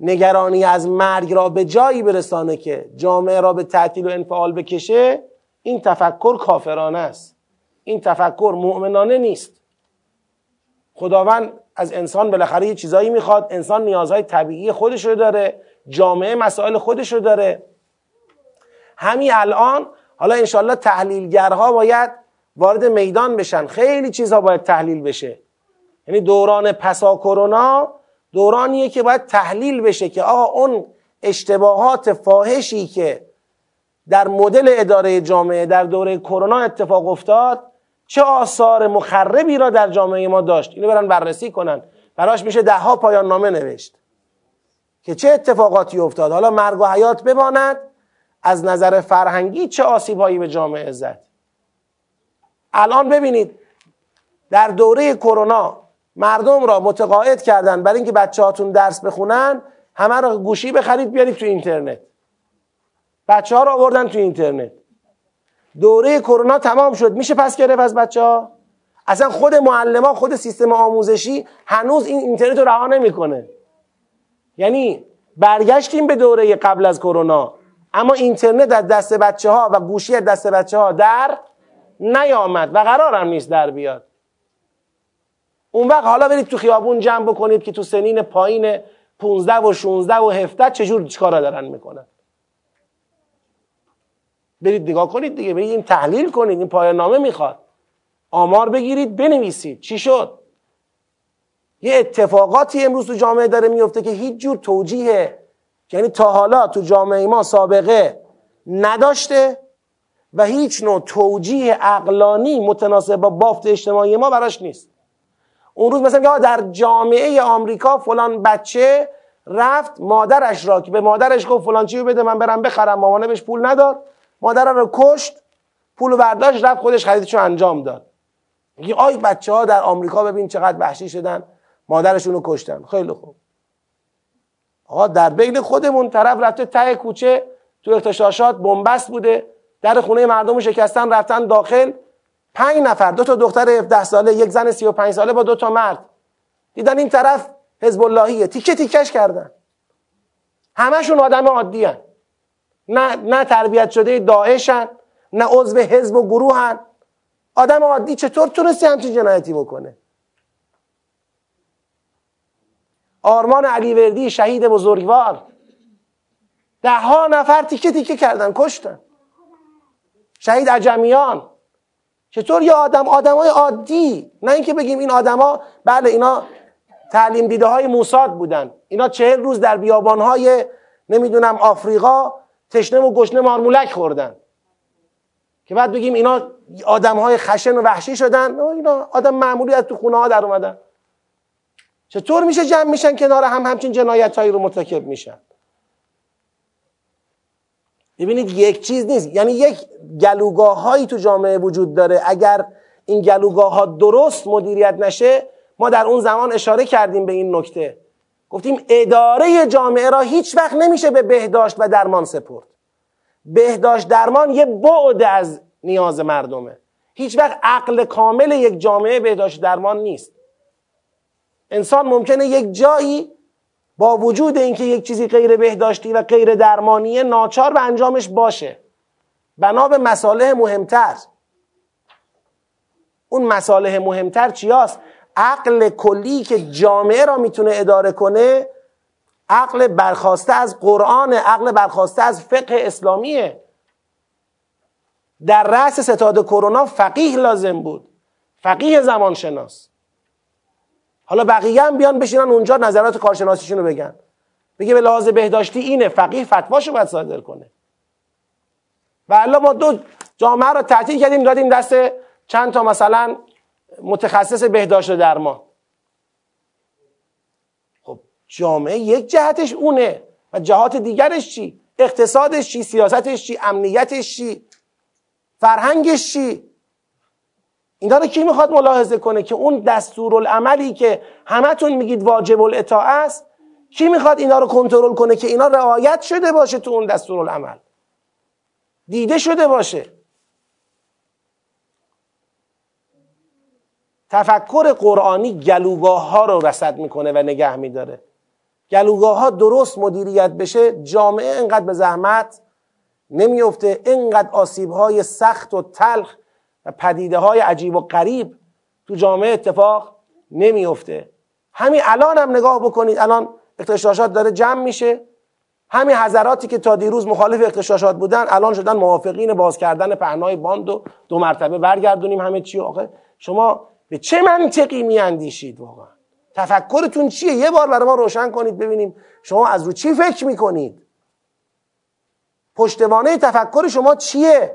نگرانی از مرگ را به جایی برسانه که جامعه را به تعطیل و انفعال بکشه، این تفکر کافرانه است، این تفکر مؤمنانه نیست. خداوند از انسان بالاخره یه چیزایی میخواد، انسان نیازهای طبیعی خودش رو داره، جامعه مسائل خودش رو داره. همین الان حالا انشالله تحلیلگرها باید وارد میدان بشن، خیلی چیزها باید تحلیل بشه. یعنی دوران پسا کرونا دورانیه که باید تحلیل بشه که آقا اون اشتباهات فاحشی که در مدل اداره جامعه در دوره کرونا اتفاق افتاد چه آثار مخربی را در جامعه ما داشت. اینو برن بررسی کنن، براش میشه دهها پایان نامه نوشت که چه اتفاقاتی افتاد. حالا مرگ و حیات بماند، از نظر فرهنگی چه آسیبهایی به جامعه زد. الان ببینید در دوره کرونا مردم را متقاعد کردن برای اینکه بچه‌هاتون درس بخونن همه را گوشی بخرید بیارید تو اینترنت. بچه‌ها را آوردن تو اینترنت. دوره کرونا تمام شد، میشه پس گرفت از بچه‌ها؟ اصلا خود معلمان، خود سیستم آموزشی هنوز این اینترنت رو رها نمیکنه. یعنی برگشتیم به دوره قبل از کرونا، اما اینترنت از دست بچه‌ها و گوشی از دست بچه‌ها در نیامد و قرارم نیست در بیاد. اون وقت حالا برید تو خیابون جمع بکنید که تو سنین پایین 15 و 16 و 17 چجور چیکارا دارن میکنن. برید نگاه کنید دیگه، برید این تحلیل کنید، این پایان نامه میخواد. آمار بگیرید، بنویسید چی شد. یه اتفاقاتی امروز تو جامعه داره میفته که هیچ جور توجیه، یعنی تا حالا تو جامعه ما سابقه نداشته و هیچ نوع توجیه عقلانی متناسب با بافت اجتماعی ما براش نیست. اون روز مثلا که در جامعه آمریکا فلان بچه رفت مادرش را که به مادرش گفت فلان چیو بده من برم بخرم، مامانه بهش پول نداد، مادر رو کشت، پول برداشت رفت خودش خریدشو انجام داد. میگه آی بچه ها در آمریکا ببین چقدر وحشی شدن، مادرشون رو کشتن. خیلی خوب آقا، در بین خودمون طرف رفته ته کوچه تو اغتشاشات، بنبست بوده، در خونه مردم رو شکستن، رفتن داخل. 5 نفر، 2 تا دختر 17 ساله، یک زن 35 ساله با 2 تا مرد، دیدن این طرف حزب اللهیه، تیکه تیکش کردن. همشون آدم عادی هن. نه تربیت شده داعشن، نه عضو حزب و گروهن. آدم عادی چطور تونستی همچین جنایتی بکنه؟ آرمان علی وردی شهید بزرگوار، 10 نفر تیکه تیکه کردن، کشتن. شهید عجمیان، چطور یه آدمای عادی، نه اینکه بگیم این آدما بله اینا تعلیم دیده های موساد بودن، اینا 40 روز در بیابانهای نمیدونم آفریقا تشنه و گشنه مارمولک خوردن که بعد بگیم اینا آدمهای خشن و وحشی شدن. اینا آدم معمولی از تو خونه ها در اومدن. چطور میشه جمع میشن کنار هم همچین جنایت هایی رو مرتکب میشن؟ ببینید یک چیز نیست، یعنی یک گلوگاه هایی تو جامعه وجود داره. اگر این گلوگاه ها درست مدیریت نشه، ما در اون زمان اشاره کردیم به این نکته، گفتیم اداره جامعه را هیچ وقت نمیشه به بهداشت و درمان سپرد. بهداشت درمان یه بعد از نیاز مردمه. هیچ وقت عقل کامل یک جامعه بهداشت درمان نیست. انسان ممکنه یک جایی با وجود اینکه یک چیزی غیر بهداشتی و غیر درمانیه ناچار به انجامش باشه بنا به مصالح مهمتر. اون مصالح مهمتر چیاست؟ عقل کلی که جامعه را میتونه اداره کنه، عقل برخواسته از قرآن، عقل برخواسته از فقه اسلامیه. در رأس ستاد کرونا فقیه لازم بود، فقیه زمانشناس. حالا بقیه هم بیان بشینن اونجا نظرات کارشناسیشون رو بگن، بگه به لحاظ بهداشتی اینه، فقیه فتواشو باید صادر کنه. والا ما دو جامعه رو تعطیل کردیم، دادیم دست چند تا مثلا متخصص بهداشت درمان. خب جامعه یک جهتش اونه و جهات دیگرش چی؟ اقتصادش چی؟ سیاستش چی؟ امنیتش چی؟ فرهنگش چی؟ این داره کی میخواد ملاحظه کنه که اون دستورالعملی که همتون میگید واجب الاطاعه است، کی میخواد اینا رو کنترل کنه که اینا رعایت شده باشه، تو اون دستورالعمل دیده شده باشه؟ تفکر قرآنی گلوگاه ها رو رصد میکنه و نگه میداره. گلوگاه ها درست مدیریت بشه، جامعه انقدر به زحمت نمیفته، انقدر آسیب های سخت و تلخ و پدیده های عجیب و غریب تو جامعه اتفاق نمیفته. همین الان هم نگاه بکنید، الان اغتشاشات داره جمع میشه. همین حضراتی که تا دیروز مخالف اغتشاشات بودن الان شدن موافقین باز کردن پهنای باند و 2 مرتبه برگردونیم همه چی. آخه شما به چه منطقی میاندیشید؟ واقعا تفکرتون چیه؟ یه بار برای ما روشن کنید ببینیم شما از رو چی فکر میکنید. پشتوانه تفکر شما چیه؟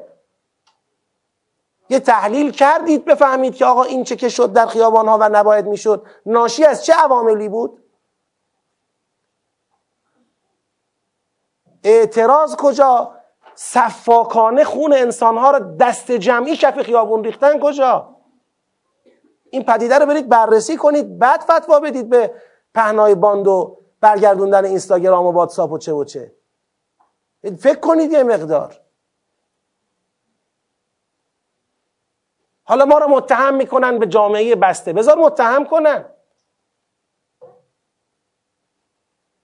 یه تحلیل کردید بفهمید که آقا این چه که شد در خیابانها و نباید میشد ناشی از چه عواملی بود؟ اعتراض کجا؟ صفاکانه خون انسانها را دست جمعی کف خیابون ریختن کجا؟ این پدیده رو برید بررسی کنید، بعد فتوا بدید به پهنای باند و برگردوندن اینستاگرام و واتساپ و چه و چه. فکر کنید یه مقدار. حالا ما رو متهم میکنن به جامعه بسته، بذار متهم کنن.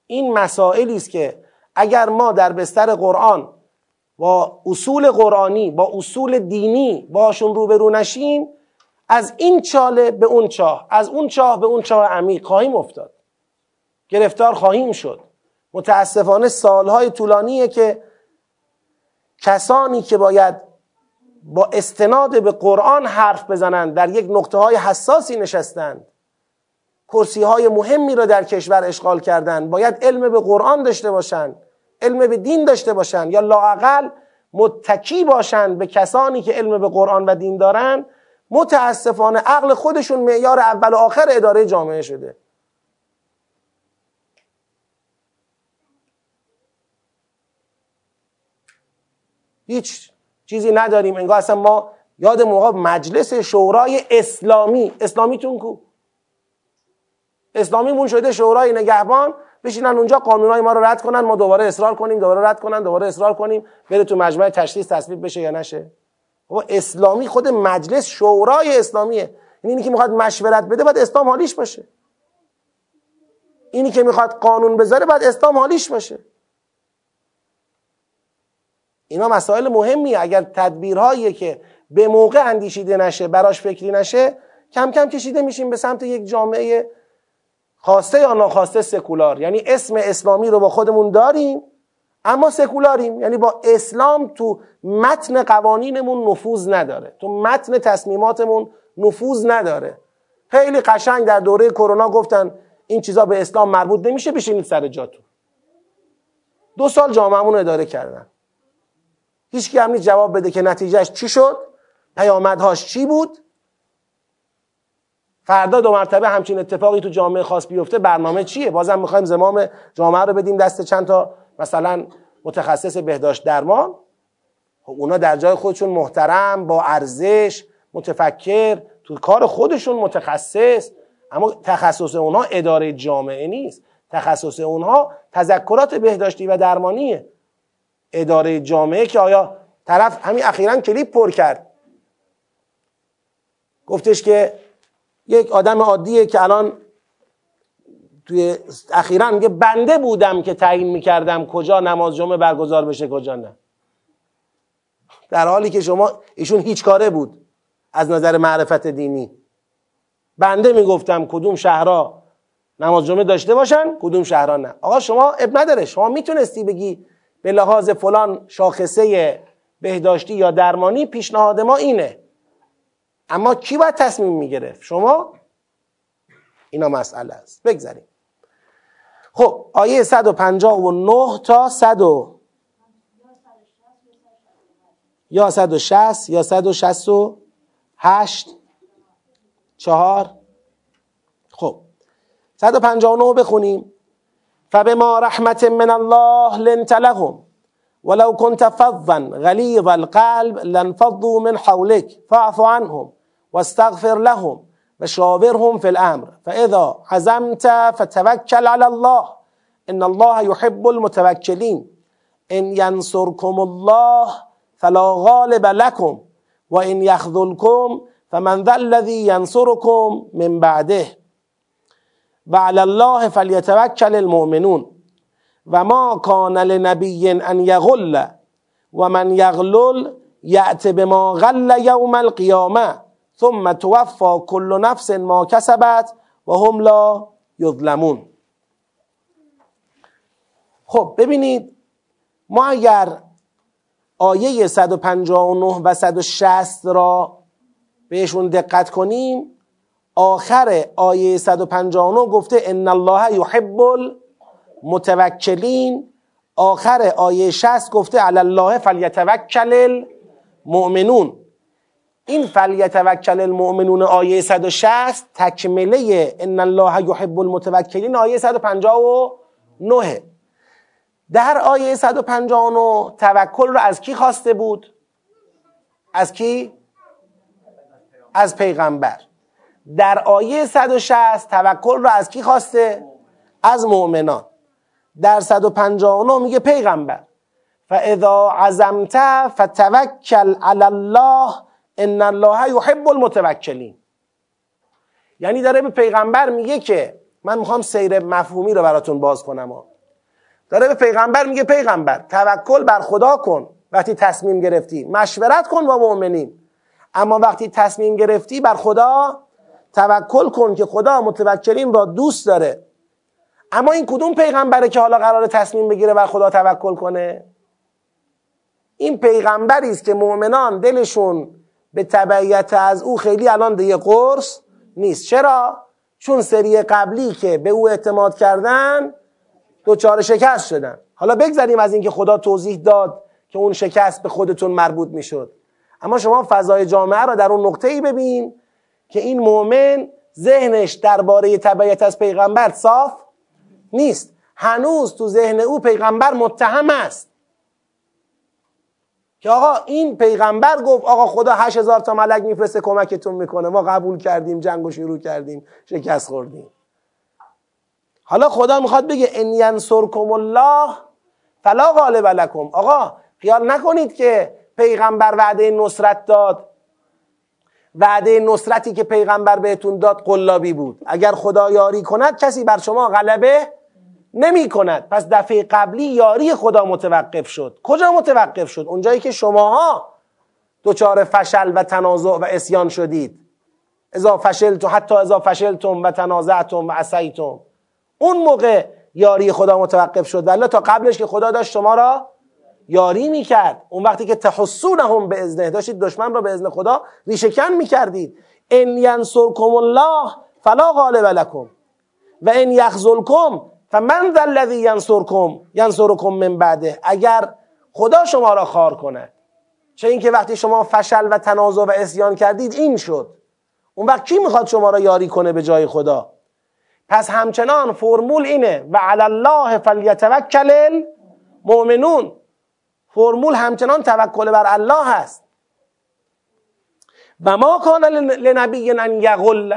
این مسائلی است که اگر ما در بستر قرآن با اصول قرآنی، با اصول دینی باشون روبرو نشیم، از این چاله به اون چاه، از اون چاه به اون چاه عمیق خواهیم افتاد، گرفتار خواهیم شد. متاسفانه سالهای طولانیه که کسانی که باید با استناد به قرآن حرف بزنند در یک نقطه های حساسی نشستند، کرسی های مهمی را در کشور اشغال کردند، باید علم به قرآن داشته باشند، علم به دین داشته باشند، یا لااقل متکی باشند به کسانی که علم به قرآن و دین دارند. متاسفانه عقل خودشون معیار اول و آخر اداره جامعه شده. هیچ چیزی نداریم، انگار اصلا ما یاد موقع مجلس شورای اسلامی، اسلامیتون کو؟ اسلامیمون شده شورای نگهبان، بشینن اونجا قانونای ما رو رد کنن، ما دوباره اصرار کنیم، دوباره رد کنن، دوباره اصرار کنیم، بره تو مجمع تشخیص تصویب بشه یا نشه. و اسلامی خود مجلس شورای اسلامیه. یعنی اینی که میخواد مشورت بده باید اسلام حالیش باشه، اینی که میخواد قانون بذاره باید اسلام حالیش باشه. اینا مسائل مهمیه، اگر تدبیرهایی که به موقع اندیشیده نشه، براش فکری نشه، کم کم کشیده میشیم به سمت یک جامعه خواسته یا ناخواسته سکولار. یعنی اسم اسلامی رو با خودمون داریم اما سکولاریم، یعنی با اسلام تو متن قوانینمون نفوذ نداره، تو متن تصمیماتمون نفوذ نداره. خیلی قشنگ در دوره کرونا گفتن این چیزا به اسلام مربوط نمیشه، بشینید سر جاتون. 2 سال جامعهمون رو اداره کردن، هیچ کی هم نیست جواب بده که نتیجهش چی شد، پیامدهاش چی بود. فردا 2 مرتبه همچین اتفاقی تو جامعه خاص بیفته برنامه چیه؟ بازم میخوایم زمام جامعه رو بدیم دست چند تا مثلا متخصص بهداشت درمان. اونا در جای خودشون محترم، با ارزش، متفکر، تو کار خودشون متخصص، اما تخصص اونها اداره جامعه نیست، تخصص اونها تذکرات بهداشتی و درمانیه. اداره جامعه که آیا طرف همین اخیراً کلیپ پر کرد، گفتش که یک آدم عادیه که الان توی اخیراً میگه بنده بودم که تعیین میکردم کجا نماز جمعه برگزار بشه کجا نه، در حالی که شما ایشون هیچ کاره بود از نظر معرفت دینی. بنده میگفتم کدوم شهرها نماز جمعه داشته باشن کدوم شهرها نه. آقا شما اب نداره، شما میتونستی بگی به لحاظ فلان شاخصه بهداشتی یا درمانی پیشنهاد ما اینه، اما کی باید تصمیم میگرفت؟ شما. اینا مسئله است. بگذاریم. خب آیه 159 تا 100 یا 160 یا 168 4. خب 159 بخونیم. فبما رحمت من الله لنت لهم ولو كنت فظا غليظ القلب لانفضوا من حولك فاعف عنهم واستغفر لهم وشاورهم في الأمر فإذا عزمت فتوكل على الله إن الله يحب المتوكلين إن ينصركم الله فلا غالب لكم وإن يخذلكم فمن ذا الذي ينصركم من بعده وعلى الله فليتوكل المؤمنون وما كان لنبي أن يغل ومن يغلل يأت بما غل يوم القيامة ثم توفى كل نفس ما كسبت وهم لا يظلمون. خب ببینید، ما اگر آیه 159 و 160 را بهشون دقت کنیم، آخر آیه 159 گفته ان الله يحب المتوکلین، آخر آیه 60 گفته علی الله فلیتوکل المؤمنون. این فلیتوکل المؤمنون آیه 160 تکمله ان الله یحب المتوکلین آیه 159. در آیه 159 توکل رو از کی خواسته بود؟ از کی؟ از پیغمبر. در آیه 160 توکل رو از کی خواسته؟ از مؤمنان. در 159 میگه پیغمبر فاذا عزمت فتوکل علی الله ان الله یحب المتوکلین. یعنی داره به پیغمبر میگه که من میخوام سیر مفهومی رو براتون باز کنم. داره به پیغمبر میگه پیغمبر توکل بر خدا کن وقتی تصمیم گرفتی، مشورت کن با مؤمنین، اما وقتی تصمیم گرفتی بر خدا توکل کن که خدا متوکلین را دوست داره. اما این کدوم پیغمبره که حالا قراره تصمیم بگیره بر خدا توکل کنه؟ این پیغمبری است که مؤمنان دلشون به تبعیت از او خیلی الان دیگه قرص نیست. چرا؟ چون سری قبلی که به او اعتماد کردن دوچار شکست شدن. حالا بگذاریم از اینکه خدا توضیح داد که اون شکست به خودتون مربوط میشد، اما شما فضای جامعه را در اون نقطه‌ای ببین که این مؤمن ذهنش درباره تبعیت از پیغمبر صاف نیست. هنوز تو ذهن او پیغمبر متهم است که آقا این پیغمبر گفت آقا خدا 8000 تا ملک میفرسته کمکتون میکنه، ما قبول کردیم، جنگو شروع کردیم، شکست خوردیم. حالا خدا میخواد بگه ان ینصرکم الله فلا غالب لکم. آقا خیال نکنید که پیغمبر وعده نصرت داد، وعده نصرتی که پیغمبر بهتون داد قلابی بود. اگر خدا یاری کند کسی بر شما غلبه نمی کند. پس دفعه قبلی یاری خدا متوقف شد. کجا متوقف شد؟ اونجایی که شماها دچار فشل و تنازع و عصیان شدید. اذا فشلتم حتی اذا فشلتم و تنازعتم و عصیتم، اون موقع یاری خدا متوقف شد. ولی تا قبلش که خدا داشت شما را یاری میکرد. اون وقتی که تحسونهم به اذنه، داشتید دشمن را به اذن خدا ریشه‌کن میکردید. ان ینصرکم الله فلا غالب لکم و ان یخذلکم فمن ذا الذی ینصرکم من بعده. اگر خدا شما را خوار کنه، چه اینکه وقتی شما فشل و تنازع و عصیان کردید این شد، اون وقت کی میخواد شما را یاری کنه به جای خدا؟ پس همچنان فرمول اینه و علی الله فلیتوکل المؤمنون. فرمول همچنان توکل بر الله هست. و ما کان لنبی ان یغل،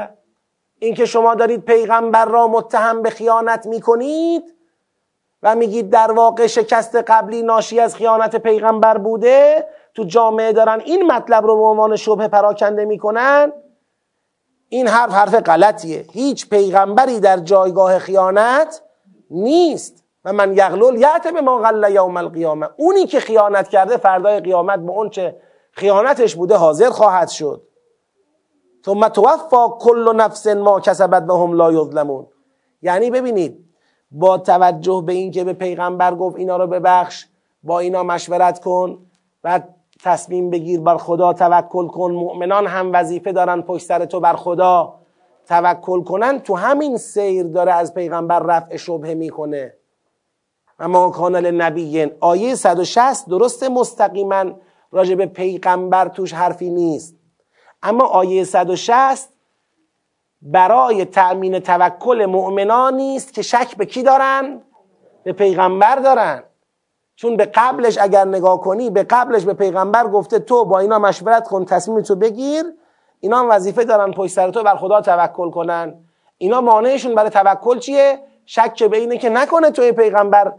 اینکه شما دارید پیغمبر را متهم به خیانت میکنید و میگید در واقع شکست قبلی ناشی از خیانت پیغمبر بوده، تو جامعه دارن این مطلب رو به عنوان شبهه پراکنده میکنن، این حرف غلطیه. هیچ پیغمبری در جایگاه خیانت نیست. و من یغلل یأت بما غل یوم القیامه، اونی که خیانت کرده فردای قیامت به اون چه خیانتش بوده حاضر خواهد شد. ثم توفی کل نفس ما کسبت و هم لا یظلمون. یعنی ببینید، با توجه به این که به پیغمبر گفت اینا رو ببخش، با اینا مشورت کن، بعد تصمیم بگیر بر خدا توکل کن، مؤمنان هم وظیفه دارن پشت سر تو بر خدا توکل کنن، تو همین سیر داره از پیغمبر رفع شبهه میکنه. اما کانال نبیین آیه 160 درست مستقیما راجع به پیغمبر توش حرفی نیست، اما آیه 160 برای تأمین توکل مؤمنانی است که شک به کی دارن؟ به پیغمبر دارن. چون به قبلش اگر نگاه کنی، به قبلش به پیغمبر گفته تو با اینا مشورت کن، تصمیمتو بگیر، اینا هم وظیفه دارن پشت سر تو بر خدا توکل کنن. اینا مانعشون برای توکل چیه؟ شک به اینه که نکنه توی پیغمبر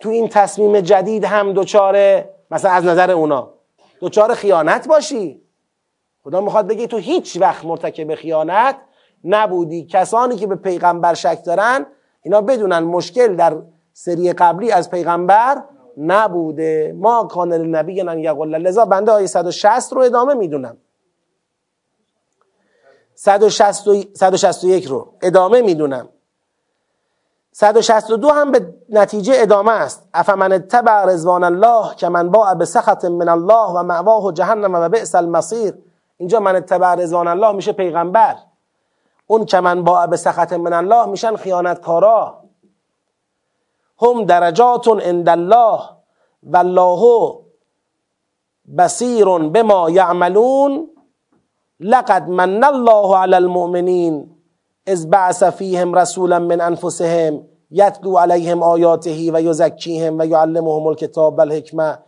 تو این تصمیم جدید هم دوچاره، مثلا از نظر اونا دوچاره خیانت باشی. خدا میخواد بگه تو هیچ وقت مرتکب خیانت نبودی. کسانی که به پیغمبر شک دارن اینا بدونن مشکل در سری قبلی از پیغمبر نبوده. ما کان لنبی ان یغل. لذا بنده آیه 160 رو ادامه میدونم، 161 رو ادامه میدونم، 162 هم به نتیجه ادامه است. افمن اتبع رضوان الله که من باع بسخط من الله و مأواه جهنم و بئس المصیر. اینجا من اتبع رضوان الله میشه پیغمبر، اون که من باع بسخط من الله میشن خیانتکارا. هم درجات عند الله والله بصیر بما یعملون لقد من الله علی المؤمنین اذ بعث فیهم رسولا من انفسهم یتلو علیهم آیاته و یزکیهم و یعلمهم الکتاب والحکمه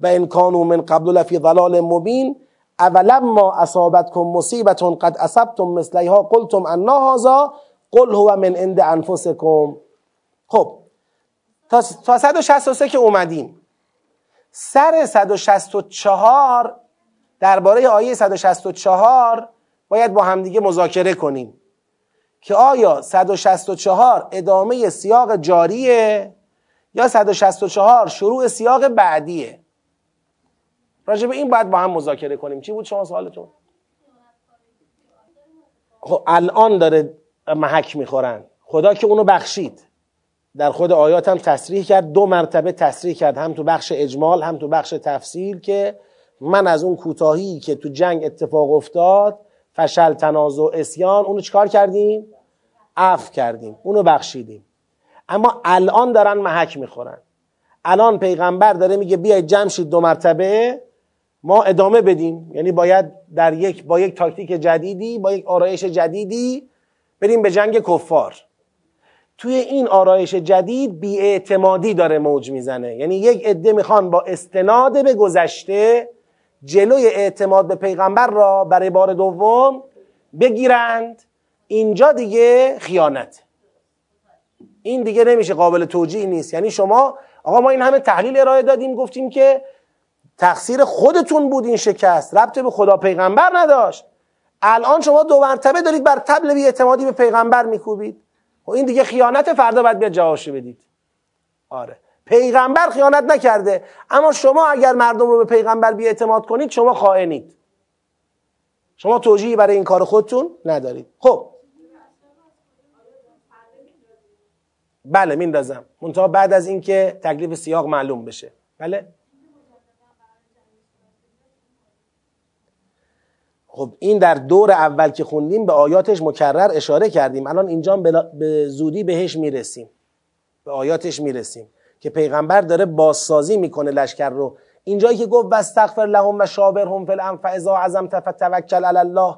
و ان کانوا من قبل لفی ضلال مبین اولما اصابتکم مصیبة قد اصبتم مثلیها قلتم انا هذا قل هو من عند انفسکم. خب تا 163 که اومدیم، سر 164 درباره آیه 164 باید با همدیگه مذاکره کنیم که آیا 164 ادامه سیاق جاریه یا 164 شروع سیاق بعدیه. راجب این باید با هم مذاکره کنیم. چی بود شما سوالتون؟ خب الان داره محک میخورن. خدا که اونو بخشید، در خود آیات هم تصریح کرد، دو مرتبه تصریح کرد، هم تو بخش اجمال هم تو بخش تفصیل، که من از اون کوتاهی که تو جنگ اتفاق افتاد، فشل، تنازع و عصیان، اونو چکار کردیم؟ عفو کردیم، اونو بخشیدیم. اما الان دارن محک میخورن. الان پیغمبر داره میگه بیاید جمع شید دو مرتبه ما ادامه بدیم، یعنی باید با یک تاکتیک جدیدی، با یک آرایش جدیدی بریم به جنگ کفار. توی این آرایش جدید بی‌اعتمادی داره موج میزنه، یعنی یک عده میخوان با استناد به گذشته جلوی اعتماد به پیغمبر را برای بار دوم بگیرند. اینجا دیگه خیانت، این دیگه نمیشه، قابل توجیه نیست. یعنی شما آقا ما این همه تحلیل ارائه دادیم، گفتیم که تقصیر خودتون بود این شکست، ربطه به خدا پیغمبر نداشت، الان شما دو مرتبه دارید بر طبل بی‌اعتمادی به پیغمبر میکوبید و این دیگه خیانت، فردا باید بیاد جوابشو بدید. آره پیغمبر خیانت نکرده، اما شما اگر مردم رو به پیغمبر بی‌اعتماد کنید شما خائنید، شما توجیهی برای این کار خودتون ندارید. خب بله میندازم، منتها بعد از اینکه تکلیف سیاق معلوم بشه. بله خب این در دور اول که خوندیم به آیاتش مکرر اشاره کردیم، الان اینجا به زودی بهش میرسیم، به آیاتش میرسیم که پیغمبر داره بازسازی میکنه لشکر رو. اینجایی که گفت واستغفر لهم و شاورهم فی الامر فاذا عزمت فتوکل علی الله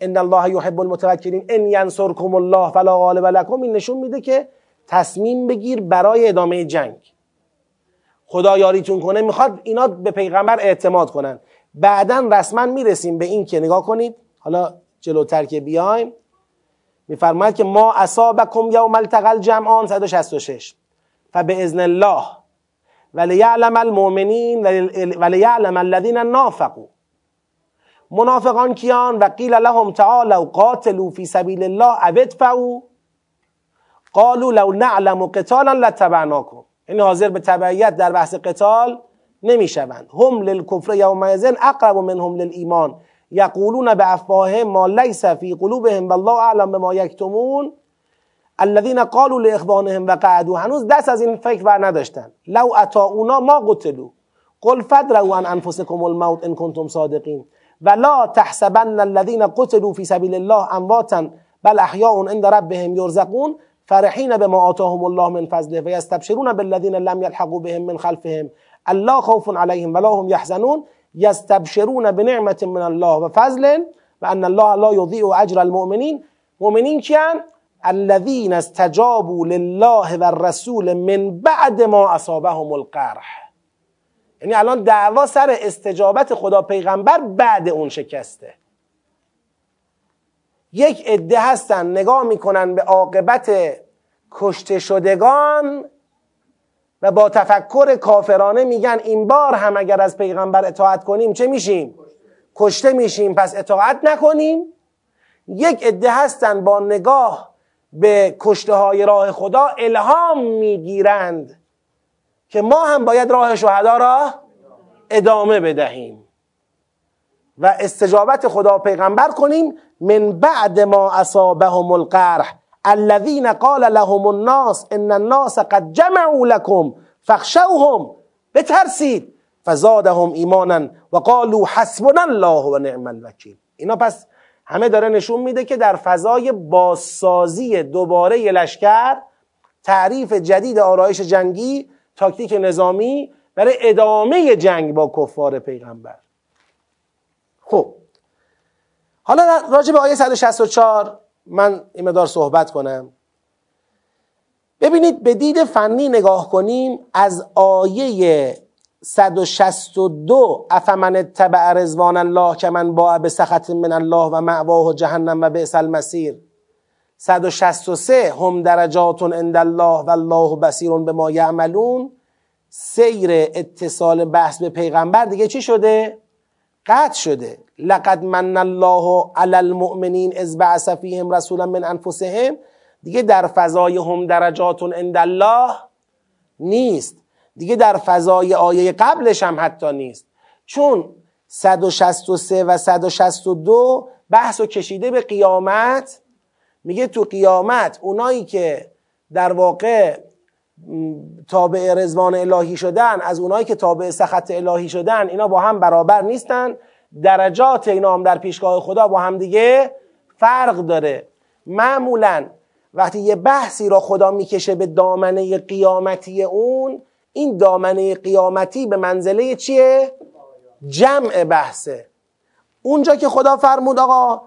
ان الله یحب المتوکلین ان ینصرکم الله فلا غالب لکم، این نشون میده که تصمیم بگیر برای ادامه جنگ، خدا یاریتون کنه. میخواد اینا به پیغمبر اعتماد کنن. بعداً رسما میرسیم به این که نگاه کنید، حالا جلوتر که بیایم میفرماید که ما اصابکم یوم التقى الجمعان 166 فباذن الله وليعلم المؤمنین وليعلم الذين نافقوا، منافقان کیان؟ و قیل لهم تعالوا قاتلوا فی سبیل الله او ادفعوا قالوا لو نعلم قتالا لاتبعناكم، یعنی حاضر به تبعیت در بحث قتال نمیشوند. هم للکفر یومئذ اقرب منهم للایمان یقولون بافواههم ما لیس فی قلوبهم والله اعلم بما یکتمون الذین قالوا لاخوانهم وقعدوا، هنوز دست از این فکر ور نداشتن، لو اطاعونا ما قتلوا قل فادروا عن انفسکم الموت ان کنتم صادقین ولا تحسبن الذین قتلوا فی سبیل الله امواتا بل احیاء عند ربهم یرزقون فرحین بما آتاهم الله من فضله و یستبشرون بالذین لم یلحقوا بهم من خلفهم الله خوف علیهم ولا هم یحزنون یستبشرون بنعمت من الله و فضل و ان الله لا یضیع اجر المؤمنین. مؤمنین کیان؟ الذین استجابوا لله والرسول من بعد ما اصابهم القرح، یعنی الان دعوا سر استجابت خدا پیغمبر بعد اون شکسته. یک عده هستن نگاه میکنن به عاقبت کشته شدگان و با تفکر کافرانه میگن این بار هم اگر از پیغمبر اطاعت کنیم چه میشیم؟ کشته میشیم، پس اطاعت نکنیم. یک عده هستن با نگاه به کشته های راه خدا الهام میگیرند که ما هم باید راه شهدا را ادامه بدهیم و استجابت خدا پیغمبر کنیم من بعد ما اصابهم القرح الذين قال لهم الناس ان الناس قد جمعوا لكم فاخشوهم بترسید فزادهم ایمانا و قالوا حسبنا الله و نعم الوکیل. اینا پس همه داره نشون میده که در فضای بازسازی دوباره لشکر، تعریف جدید آرایش جنگی، تاکتیک نظامی، برای ادامه جنگ با کفار پیغمبر. خب حالا راجع به آیه 164 من این مقدار صحبت کنم. ببینید به دید فنی نگاه کنیم، از آیه 162 افمن اتبع رضوان الله کمن باع بسخط من الله و مأواه جهنم و بئس المصیر، 163 هم درجات عند الله و الله بصیر بما یعملون، سیر اتصال بحث به پیغمبر دیگه چی شده؟ قطع شده. لقد من الله علی المؤمنین اذ بعث فیهم رسولا من انفسهم دیگه در فضای هم درجات عند الله نیست، دیگه در فضای آیه قبلش هم حتی نیست، چون 163 و 162 بحثو کشیده به قیامت. میگه تو قیامت اونایی که در واقع تابع رضوان الهی شدن از اونایی که تابع سخط الهی شدن اینا با هم برابر نیستن، درجات اینا هم در پیشگاه خدا با هم دیگه فرق داره. معمولا وقتی یه بحثی را خدا میکشه به دامنه قیامتی، اون این دامنه قیامتی به منزله چیه؟ جمع بحثه. اونجا که خدا فرمود آقا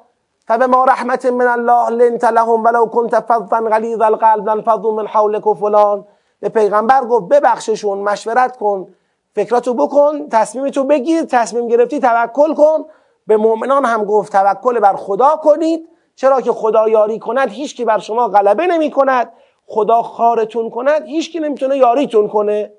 فبما رحمت من الله لنت لهم ولو كنت فظا غلیظ القلب لانفضوا من حولك و فلان، به پیغمبر گفت ببخششون، مشورت کن، فکراتو بکن، تصمیمتو بگیر، تصمیم گرفتی توکل کن. به مؤمنان هم گفت توکل بر خدا کنید، چرا که خدا یاری کند هیچ کی بر شما غلبه نمی کند، خدا خارتون کند هیچ کی نمیتونه یاریتون کنه.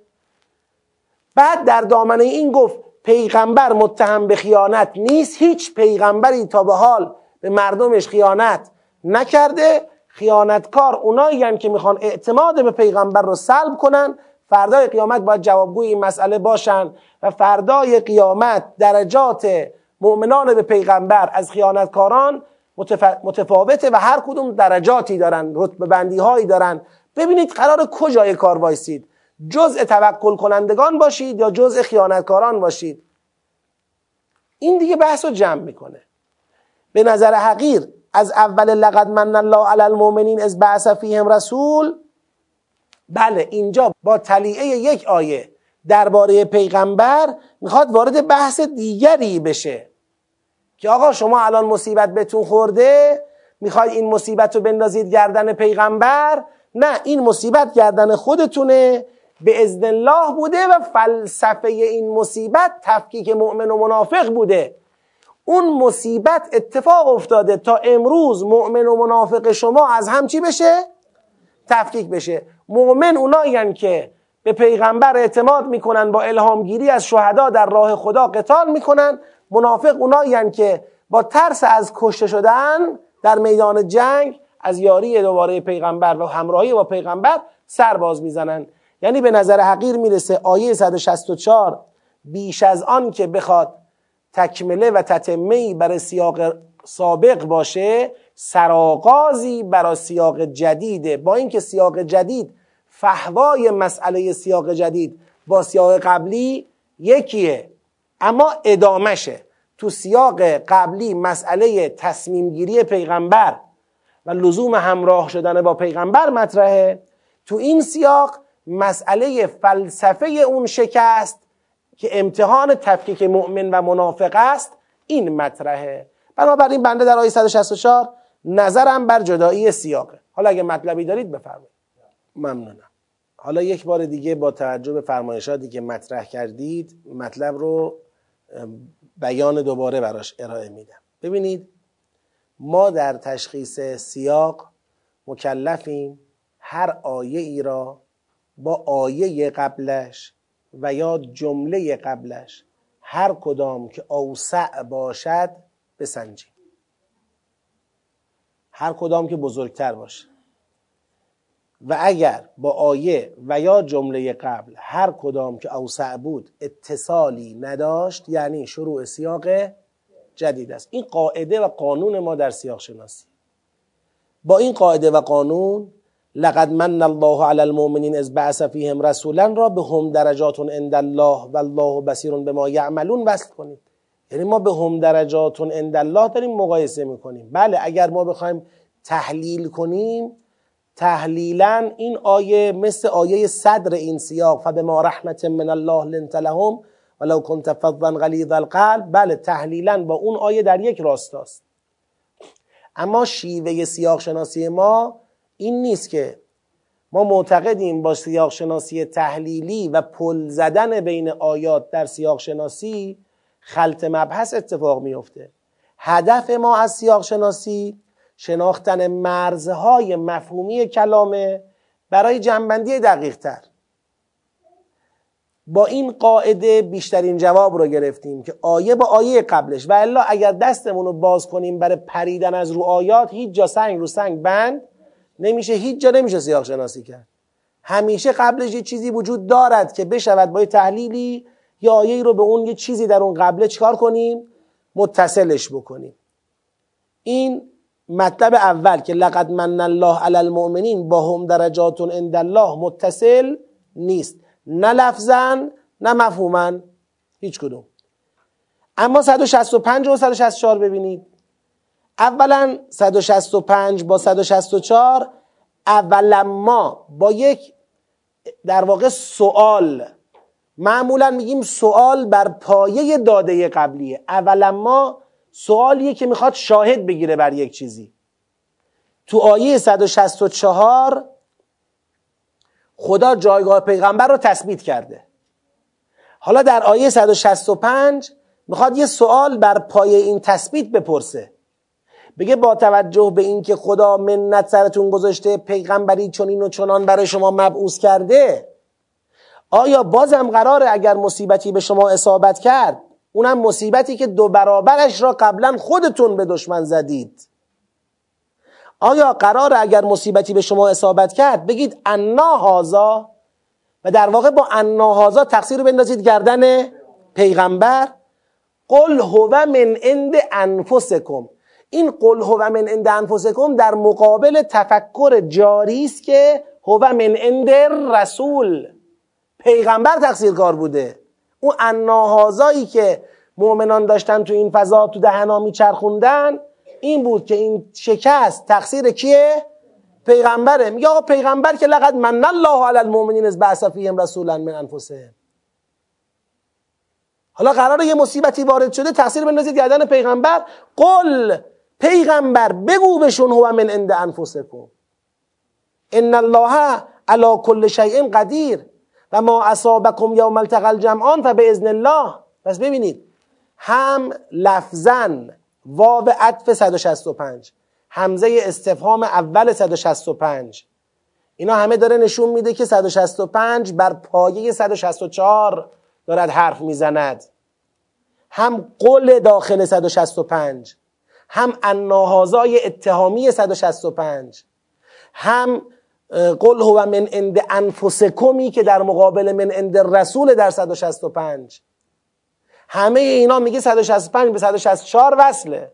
بعد در دامنه این گفت پیغمبر متهم به خیانت نیست، هیچ پیغمبری تا به حال به مردمش خیانت نکرده، خیانتکار اونایی هستند که میخوان اعتماد به پیغمبر رو سلب کنن، فردای قیامت باید جوابگوی این مسئله باشن و فردای قیامت درجات مؤمنان به پیغمبر از خیانتکاران متفاوته و هر کدوم درجاتی دارن، رتبه بندی هایی دارن. ببینید قرار کجای کار وایسید، جزء توکل کنندگان باشید یا جزء خیانتکاران باشید. این دیگه بحثو جمع میکنه. به نظر حقیر از اول لقد من الله علی المؤمنین اذ بعث فیهم رسول، بله اینجا با تلیعه یک آیه درباره پیغمبر میخواد وارد بحث دیگری بشه که آقا شما الان مصیبت بهتون خورده میخواید این مصیبت رو بندازید گردن پیغمبر، نه، این مصیبت گردن خودتونه، به اذن الله بوده و فلسفه این مصیبت تفکیک مؤمن و منافق بوده. اون مصیبت اتفاق افتاده تا امروز مؤمن و منافق شما از هم چی بشه؟ تفکیک بشه. مؤمن اونایین که به پیغمبر اعتماد میکنن، با الهامگیری از شهدا در راه خدا قتال میکنن. منافق اونایین که با ترس از کشته شدن در میدان جنگ از یاری دوباره پیغمبر و همراهی با پیغمبر سر باز میزنن. یعنی به نظر حقیر میرسه آیه 164 بیش از آن که بخواد تکمله و تتمه‌ای برای سیاق سابق باشه، سرآغازی برای سیاق جدیده. با اینکه سیاق جدید فحوای مسئله سیاق جدید با سیاق قبلی یکیه، اما ادامشه. تو سیاق قبلی مسئله تصمیم گیری پیغمبر و لزوم همراه شدن با پیغمبر مطرحه، تو این سیاق مسئله فلسفه اون شکست که امتحان تفکیک مؤمن و منافق است این مطرحه. بنابراین بنده در آیه 164 نظرم بر جدایی سیاقه. حالا اگه مطلبی دارید بفرمایید. ممنونم. حالا یک بار دیگه با توجه به فرمایشاتی که مطرح کردید مطلب رو بیان دوباره براش ارائه میدم. ببینید ما در تشخیص سیاق مکلفیم هر آیه ای را با آیه قبلش و یا جمله قبلش هر کدام که اوسع باشد بسنجیم، هر کدام که بزرگتر باشه، و اگر با آیه و یا جمله قبل هر کدام که اوسع بود اتصالی نداشت یعنی شروع سیاق جدید است. این قاعده و قانون ما در سیاق شناسی. با این قاعده و قانون لقد من الله علی المؤمنین اذ بعث فیهم رسولا را به هم درجات عند الله و الله بصیر بما یعملون وصل کنید. یعنی ما به هم درجات عند الله داریم مقایسه میکنیم. بله اگر ما بخوایم تحلیل کنیم تحلیلا این آیه مثل آیه صدر این سیاق فبما رحمت من الله لنت لهم ولو كنت فظا غلیظ القلب، بله تحلیلا با اون آیه در یک راستاست. اما شیوه سیاق شناسی ما این نیست که ما معتقدیم با سیاق شناسی تحلیلی و پل زدن بین آیات در سیاق شناسی خلط مبحث اتفاق میفته. هدف ما از سیاق شناسی شناختن مرزهای مفهومی کلامه برای جنبندی دقیق تر. با این قاعده بیشترین جواب رو گرفتیم که آیه با آیه قبلش، و الا اگر دستمون رو باز کنیم برای پریدن از رو آیات هیچ جا سنگ رو سنگ بند نمیشه، هیچ جا نمیشه سیاق شناسی کرد. همیشه قبلش یه چیزی وجود دارد که بشود با تحلیلی یا آیه رو به اون یه چیزی در اون قبله چکار کنیم، متصلش بکنیم. این مطلب اول که لقد من الله علی المؤمنین با هم درجات عند الله متصل نیست، نه لفظن نه مفهومن، هیچ کدوم. اما 165 و 164 ببینید. اولا 165 با 164 اولا ما با یک در واقع سوال، معمولا میگیم سوال بر پایه داده قبلیه. اولا ما سوالیه که میخواد شاهد بگیره بر یک چیزی. تو آیه 164 خدا جایگاه پیغمبر رو تثبیت کرده. حالا در آیه 165 میخواد یه سوال بر پایه این تثبیت بپرسه، بگه با توجه به این که خدا منت سرتون گذاشته پیغمبری چنین و چنان برای شما مبعوث کرده، آیا بازم قراره اگر مصیبتی به شما اصابت کرد اونم مصیبتی که دو برابرش را قبلا خودتون به دشمن زدید، آیا قراره اگر مصیبتی به شما اصابت کرد بگید انا هازا و در واقع با انا هازا تقصیر رو بندازید گردن پیغمبر؟ قل هو من عند انفسکم. این قل هو من عند انفسکم در مقابل تفکر جاری است که هو من عند رسول، پیغمبر تقصیرکار بوده. اون اناهازایی که مؤمنان داشتن تو این فضا تو دهنا میچرخوندن این بود که این شکست تقصیر کیه؟ پیغمبره. میگه آقا پیغمبر که لقد من الله علی المؤمنین اذ بعث فیهم رسولا من انفسهم، حالا قراره یه مصیبتی وارد شده تقصیر بندازید گردن پیغمبر؟ قل، پیغمبر بگو بهشون هو من عند انفسکم ان الله علی کل شیء قدیر و ما اصابکم یوم التقى الجمعان فباذن الله. پس ببینید هم لفظاً واو عطف 165، همزه استفهام اول 165، اینا همه داره نشون میده که 165 بر پایه 164 دارد حرف میزند. هم قول داخل 165، هم اناهازای اتهامی 165، هم قل هو من عند انفسکمی که در مقابل من عند رسول در 165. همه اینا میگه 165 به 164 وصله.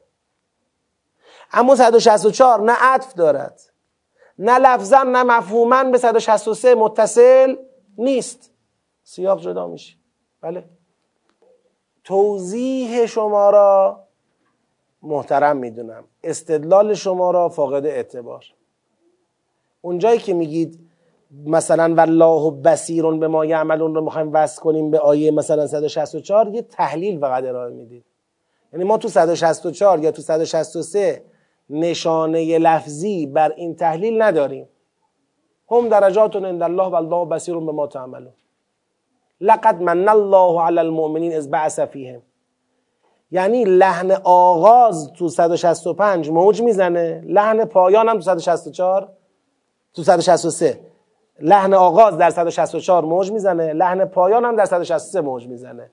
اما 164 نه عطف دارد، نه لفظا نه مفهوما به 163 متصل نیست، سیاق جدا میشه. بله، توضیح شما را محترم میدونم، استدلال شما را فاقد اعتبار. اونجایی که میگید مثلا والله بصیر به ما یعملون رو میخوایم وصل کنیم به آیه مثلا 164، یه تحلیل فقط ارائه میدید. یعنی ما تو 164 یا تو 163 نشانه لفظی بر این تحلیل نداریم. هم درجات عند الله والله بصیر به ما تعملون. لقد من الله علی المؤمنین اذ بعث فیهم، یعنی لحن آغاز تو 165 موج میزنه، لحن پایان هم تو 163 لحن آغاز در 164 موج میزنه، لحن پایان هم در 163 موج میزنه.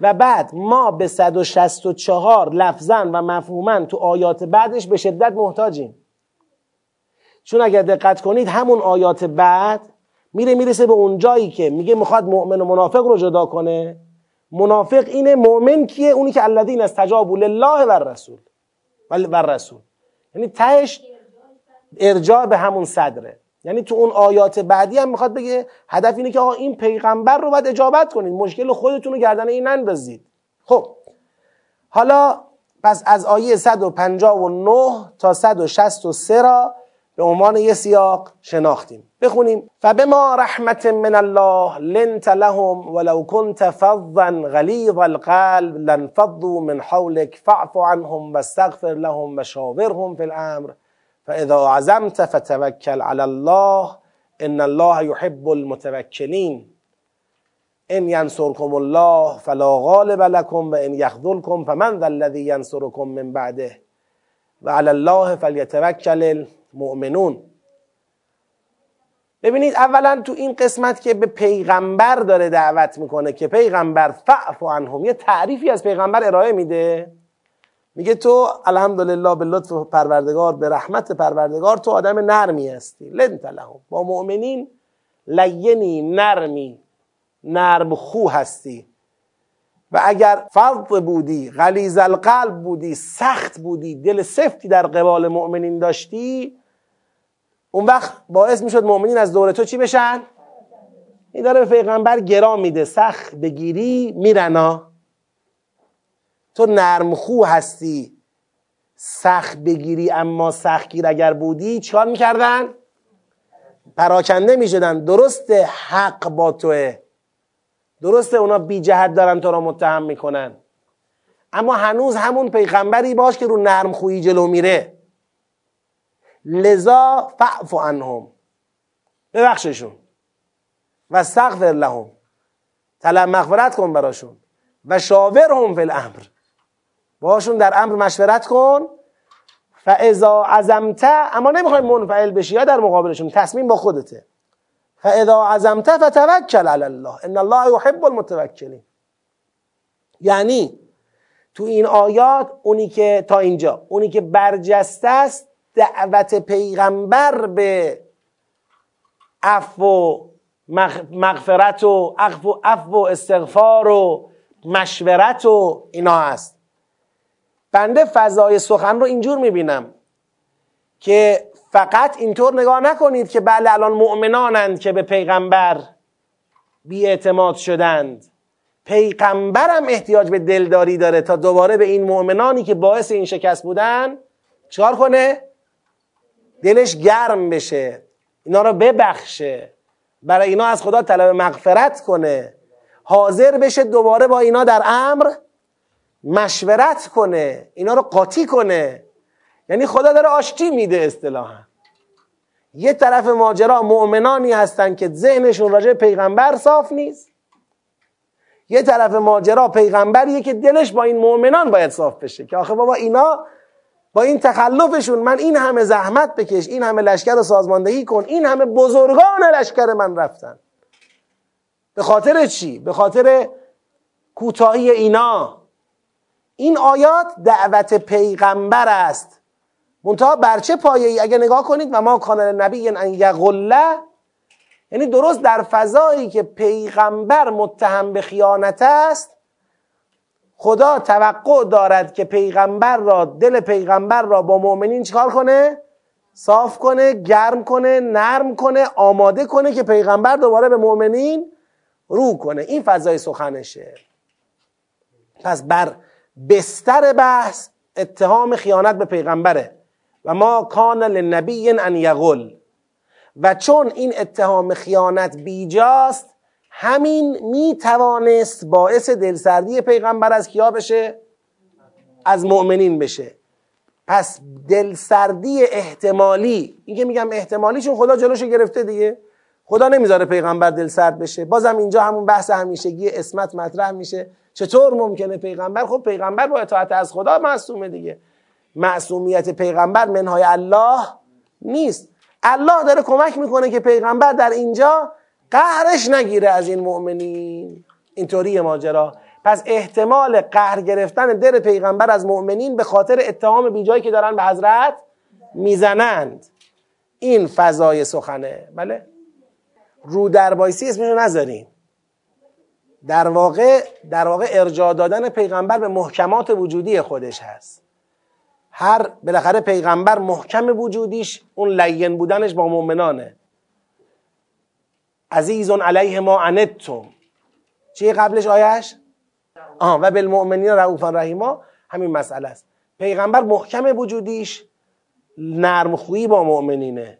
و بعد ما به 164 لفظاً و مفهوماً تو آیات بعدش به شدت محتاجیم، چون اگر دقت کنید همون آیات بعد میرسه به اون جایی که میگه میخواد مؤمن و منافق رو جدا کنه. منافق اینه، مؤمن کیه؟ اونی که الذین استجابوا لله و الرسول. یعنی تهش ارجاع به همون صدره. یعنی تو اون آیات بعدی هم میخواد بگه هدف اینه که آقا این پیغمبر رو باید اجابت کنید، مشکل خودتون رو گردن این نندازید. خب حالا پس از آیه 159 تا 163 را به عنوان یه سیاق شناختیم. بخونیم: فبما رحمت من الله لنت لهم ولو كنت فظا غلیظ القلب لانفضوا من حولك فاعف عنهم واستغفر لهم وشاورهم في الامر فاذا عزمت فتوکل على الله ان الله يحب المتوکلین ان ینصركم الله فلا غالب لكم وان يخذلكم فمن ذا الذي ينصركم من بعده وعلى الله فليتوکل مؤمنون. ببینید، اولا تو این قسمت که به پیغمبر داره دعوت میکنه که پیغمبر فاعف عنهم، یه تعریفی از پیغمبر ارائه میده، میگه تو الحمدلله به لطف پروردگار، به رحمت پروردگار تو آدم نرمی هستی. لنت لهم، با مؤمنین لینی، نرمی، نرم خو هستی. و اگر فظ بودی، غلیظ القلب بودی، سخت بودی، دل سفتی در قبال مؤمنین داشتی، اون وقت باعث میشد مؤمنین از دور تو چی بشن؟ این داره به پیغمبر گرام میده، سخت بگیری میرنا. تو نرمخو هستی، سخت بگیری، اما سختگیر اگر بودی چیکار میکردن؟ پراکنده میشدن. درسته حق با توه، درسته اونا بی جهت دارن تو را متهم میکنن، اما هنوز همون پیغمبری باش که رو نرم خویی جلو میره. لذا فاعف عنهم، ببخششون، و استغفر لهم، طلب مغفرت کن براشون، و شاورهم فی الامر، باشون در امر مشورت کن. فاذا عزمت، اما نمیخوای منفعل بشی، یا در مقابلشون تصمیم با خودته. فاذا عزمت فتوکل علی الله ان الله یحب المتوکلین. یعنی تو این آیات اونی که تا اینجا اونی که برجسته است دعوت پیغمبر به عفو و مغفرت و عفو و استغفار و مشورت و اینا است. بنده فضای سخن رو اینجور میبینم که فقط اینطور نگاه نکنید که بله الان مؤمنانند که به پیغمبر بی‌اعتماد شدند، پیغمبرم احتیاج به دلداری داره تا دوباره به این مؤمنانی که باعث این شکست بودن چیکار کنه؟ دلش گرم بشه، اینا رو ببخشه، برای اینا از خدا طلب مغفرت کنه، حاضر بشه دوباره با اینا در امر مشورت کنه، اینا رو قاطی کنه. یعنی خدا داره آشتی میده. اصطلاحا یه طرف ماجرا مؤمنانی هستن که ذهنشون راجع پیغمبر صاف نیست، یه طرف ماجرا پیغمبریه که دلش با این مؤمنان باید صاف بشه که آخه بابا اینا با این تخلفشون، من این همه زحمت بکش، این همه لشکر رو سازماندهی کن، این همه بزرگان لشکر من رفتن، به خاطر چی؟ به خاطر کوتاهی اینا. این آیات دعوت پیغمبر است، منتها بر چه پایه‌ای؟ اگه نگاه کنید و ما کان لنبی ان یغل، یعنی درست در فضایی که پیغمبر متهم به خیانت است، خدا توقع دارد که پیغمبر را، دل پیغمبر را با مؤمنین چیکار کنه؟ صاف کنه، گرم کنه، نرم کنه، آماده کنه که پیغمبر دوباره به مؤمنین رو کنه. این فضای سخنشه. پس بر بستر بحث اتهام خیانت به پیغمبره و ما کان لنبی ان یغل، و چون این اتهام خیانت بیجاست همین میتوانست باعث دلسردی پیغمبر از کیا بشه؟ از مؤمنین بشه. پس دلسردی احتمالی، این که میگم احتمالی چون خدا جلوشو گرفته دیگه، خدا نمیذاره پیغمبر دلسرد بشه. بازم اینجا همون بحث همیشگی عصمت مطرح میشه. چطور ممکنه پیغمبر، خب پیغمبر با اطاعت از خدا معصومه دیگه، معصومیت پیغمبر منهای الله نیست. الله داره کمک میکنه که پیغمبر در اینجا قهرش نگیره از این مؤمنین. اینطوری ماجرا. پس احتمال قهر گرفتن دل پیغمبر از مؤمنین به خاطر اتهام بیجایی که دارن به حضرت میزنند. این فضای سخنه. بله، رو در وایسی اسمش رو نذاریم. در واقع ارجاع دادن پیغمبر به محکمات وجودی خودش هست. هر بالاخره پیغمبر محکم وجودیش اون لین بودنش با مؤمنانه. عزیز علیه ما عنتم، چیه قبلش آیش؟ و بالمؤمنین رؤوفا رحیما، همین مسئله است. پیغمبر محکم وجودیش نرمخویی با مؤمنینه.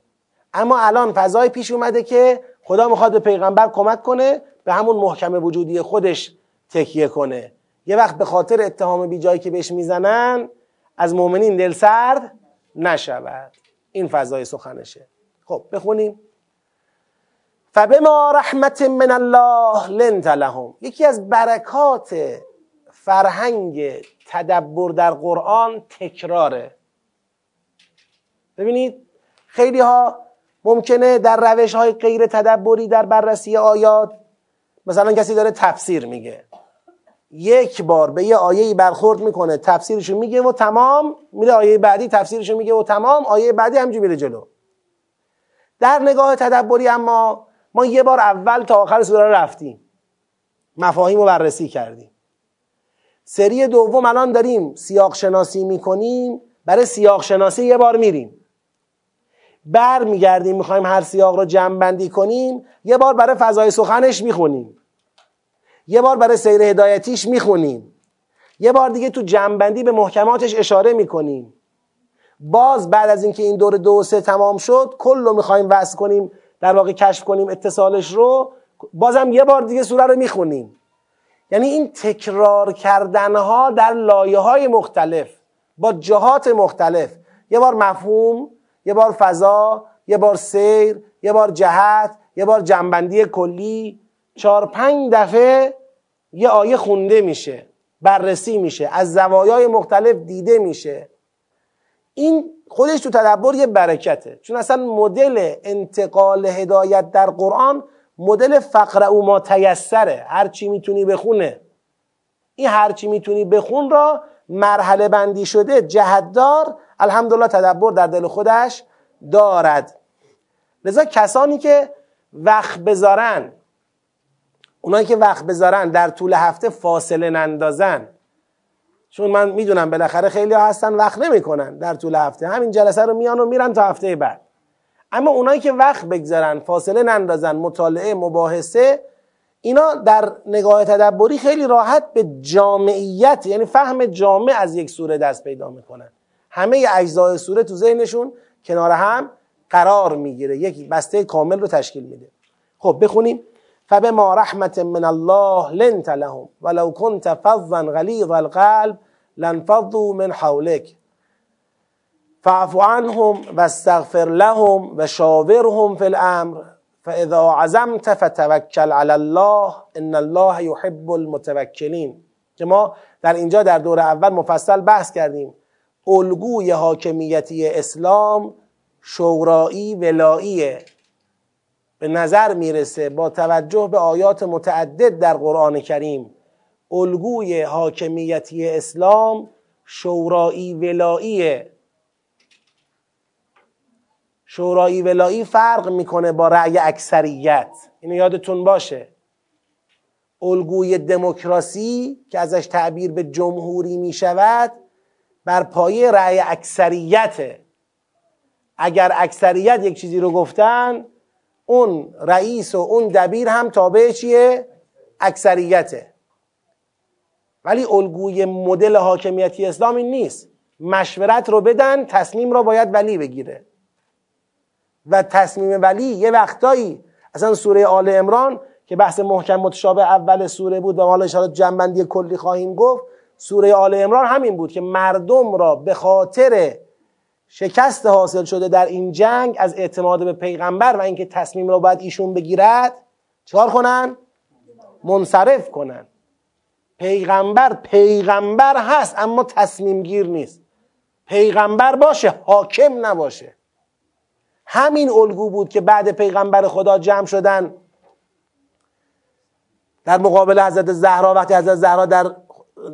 اما الان فضای پیش اومده که خدا میخواد به پیغمبر کمک کنه، به همون محکم وجودی خودش تکیه کنه. یه وقت به خاطر اتهام بی جایی که بهش میزنن از مؤمنین دل سرد نشود. این فضای سخنشه. خب بخونیم. فبما رحمت من الله لنت لهم. یکی از برکات فرهنگ تدبر در قرآن تکراره. ببینید خیلی ها ممکنه در روش های غیر تدبری در بررسی آیات، مثلا کسی داره تفسیر میگه، یک بار به یه آیه برخورد میکنه، تفسیرشو میگه و تمام، میره آیه بعدی تفسیرشو میگه و تمام، آیه بعدی همینجوری میره جلو. در نگاه تدبری اما ما یه بار اول تا آخر سوره رفتیم، مفاهیم رو بررسی کردیم. سری دوم الان داریم سیاق شناسی میکنیم، برای سیاق شناسی یه بار میریم بر میگردیم، میخوایم هر سیاق رو جمع بندی کنیم، یه بار برای فضای سخنش میخونیم، یه بار برای سیر هدایتیش میخونیم، یه بار دیگه تو جمع بندی به محکماتش اشاره میکنیم. باز بعد از اینکه این دور 2 و 3 تمام شد، کل رو میخوایم وصل کنیم، در واقع کشف کنیم اتصالش رو، بازم یه بار دیگه سوره رو میخونیم. یعنی این تکرار کردنها در لایه‌های مختلف با جهات مختلف، یه بار مفهوم، یه بار فضا، یه بار سیر، یه بار جهت، یه بار جنبندی کلی، 4-5 دفعه یه آیه خونده میشه، بررسی میشه، از زوایای مختلف دیده میشه. این خودش تو تدبر یه برکته، چون اصلا مدل انتقال هدایت در قرآن مدل فقرأوا ما تیسره، هر چی میتونی بخونه. این هر چی میتونی بخون را مرحله بندی شده، جهتدار، الحمدلله تدبر در دل خودش دارد. لذا کسانی که وقت بذارن، اونایی که وقت بذارن در طول هفته فاصله نندازن، چون من میدونم بالاخره خیلی ها هستن وقت نمی کنن در طول هفته، همین جلسه رو میان و میرن تا هفته بعد. اما اونایی که وقت بگذارن، فاصله نندازن، مطالعه، مباحثه، اینا در نگاه تدبری خیلی راحت به جامعیت، یعنی فهم جامع از یک سوره دست پیدا میکنن. همه اجزای سوره تو ذهنشون کنار هم قرار میگیره، یک بسته کامل رو تشکیل میده. خب بخونیم. فبما رحمت من الله لنت لهم ولو كنت فظا غلیظ القلب لانفضوا من حولك فاعف عنهم واستغفر لهم وشاورهم في الامر فاذا عزمت فتوکل علی الله ان الله يحب المتوکلین. که ما در اینجا در دور اول مفصل بحث کردیم، الگوی حاکمیتی اسلام شورایی ولاییه. به نظر میرسه با توجه به آیات متعدد در قرآن کریم الگوی حاکمیتی اسلام شورایی ولاییه. شورایی ولایی فرق میکنه با رأی اکثریت، اینو یادتون باشه. الگوی دموکراسی که ازش تعبیر به جمهوری میشود بر پایه رأی اکثریته. اگر اکثریت یک چیزی رو گفتن، اون رئیس و اون دبیر هم تابع چیه؟ اکثریته. ولی الگوی مدل حاکمیتی اسلامی نیست. مشورت رو بدن، تصمیم رو باید ولی بگیره و تصمیم ولی یه وقتایی، اصلا سوره آل عمران که بحث محکم متشابه اول سوره بود و حالا ان شاءالله جنبندی کلی خواهیم گفت، سوره آل عمران همین بود که مردم را به خاطر شکست حاصل شده در این جنگ از اعتماد به پیغمبر و اینکه تصمیم را باید ایشون بگیرد چهار کنن؟ منصرف کنن. پیغمبر هست اما تصمیم گیر نیست. پیغمبر باشه، حاکم نباشه. همین الگو بود که بعد پیغمبر خدا جمع شدن در مقابل حضرت زهرا. وقتی حضرت زهرا در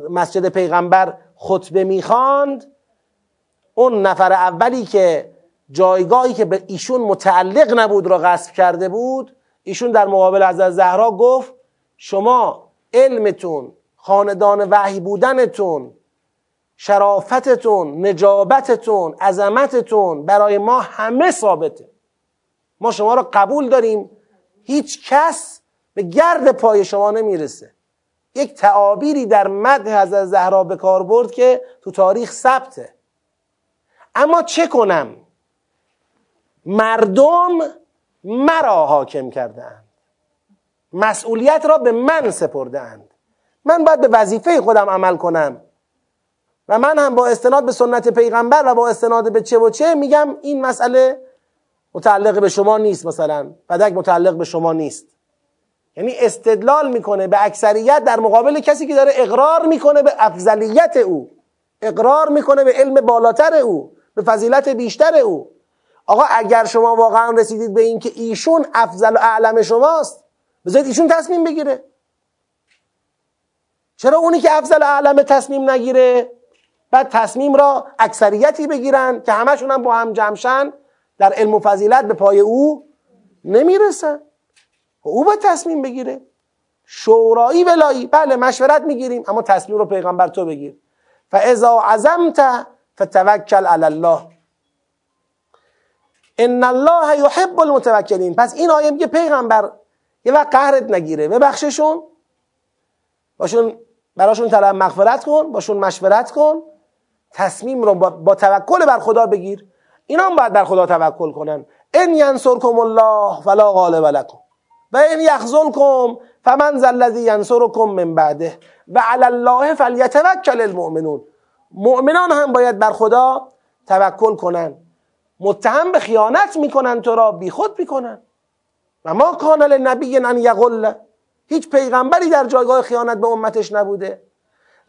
مسجد پیغمبر خطبه میخواند، اون نفر اولی که جایگاهی که به ایشون متعلق نبود را غصب کرده بود، ایشون در مقابل حضرت زهرا گفت شما علمتون، خاندان وحی بودنتون، شرافتتون، نجابتتون، عظمتتون برای ما همه ثابته، ما شما را قبول داریم، هیچ کس به گرد پای شما نمیرسه. یک تعابیری در مدح حضرت زهرا به کار برد که تو تاریخ ثبته. اما چه کنم؟ مردم مرا حاکم کردند، مسئولیت را به من سپردند، من باید به وظیفه خودم عمل کنم و من هم با استناد به سنت پیغمبر و با استناد به چه و چه میگم این مسئله متعلق به شما نیست، مثلا فدک متعلق به شما نیست. یعنی استدلال میکنه به اکثریت در مقابل کسی که داره اقرار میکنه به افضلیت او، اقرار میکنه به علم بالاتر او، به فضیلت بیشتر او. آقا اگر شما واقعا رسیدید به این که ایشون افضل و اعلم شماست، بذارید ایشون تصمیم بگیره. چرا اونی که افضل و اعلم تصمیم نگیره؟ بعد تصمیم را اکثریتی بگیرن که همشون هم با هم جمعشن، در علم و فضیلت به پای او نمیرسن. او باید تصمیم بگیره، شورایی ولایی. بله مشورت میگیریم، اما تصمیم رو پیغمبر تو بگیر. فاذا عزمت فتوکل علی الله ان الله یحب المتوکلین. پس این آیه میگه پیغمبر یه وقت قهرت نگیره، ببخششون، باشون براشون طلب مغفرت کن، باشون مشورت کن، تصمیم رو با توکل بر خدا بگیر. اینا هم باید بر خدا توکل کنن. ان ینصرکم الله فلا غالب لکم و این یخذلکم فمن ذا الذی ینصرکم من بعده و علی الله فلیتوکل المؤمنون. مؤمنان هم باید بر خدا توکل کنن. متهم به خیانت میکنن، تو را بیخود میکنن. و ما کان لنبی ان یغل، هیچ پیغمبری در جایگاه خیانت به امتش نبوده.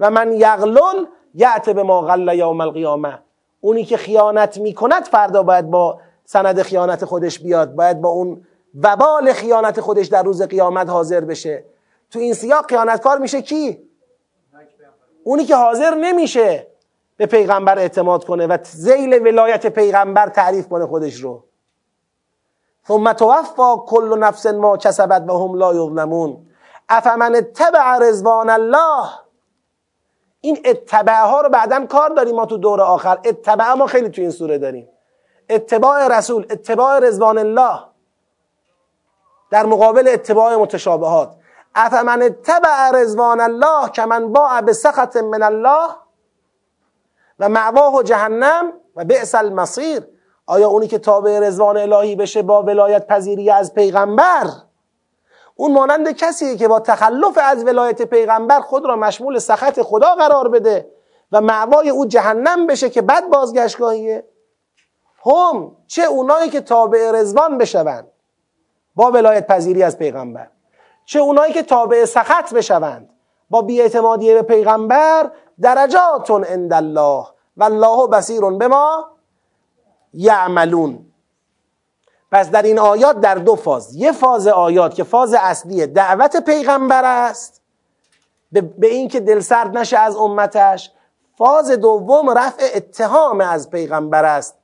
و من یغلل یأت بما غل یوم القیامه، اونی که خیانت میکند فردا باید با سند خیانت خودش بیاد، باید با اون وبال خیانت خودش در روز قیامت حاضر بشه. تو این سیاق خیانتکار میشه کی؟ اونی که حاضر نمیشه به پیغمبر اعتماد کنه و ذیل ولایت پیغمبر تعریف کنه خودش رو. ثم توفی کل نفس ما کسبت و هم لا یظلمون افمن اتبع رضوان الله. این اتبع ها رو بعدن کار داریم ما تو دور آخر. اتبع ما خیلی تو این سوره داریم، اتباع رسول، اتباع رضوان الله در مقابل اتباع متشابهات. افمن اتبع رضوان الله کمن باع بسخط من الله و مأواه جهنم و بئس المصیر. آیا اونی که تابع رضوان الهی بشه با ولایت پذیری از پیغمبر، اون مانند کسیه که با تخلف از ولایت پیغمبر خود را مشمول سخط خدا قرار بده و مأوای او جهنم بشه که بعد بازگشتگاهیه؟ هم چه اونایی که تابع رضوان بشوند با ولایت پذیری از پیغمبر، چه اونایی که تابع سخط بشوند با بی‌اعتمادی به پیغمبر، درجات عند الله والله بصیر بما یعملون. پس در این آیات در دو فاز، یه فاز آیات که فاز اصلی دعوت پیغمبر است به این که دل سرد نشه از امتش، فاز دوم رفع اتهام از پیغمبر است،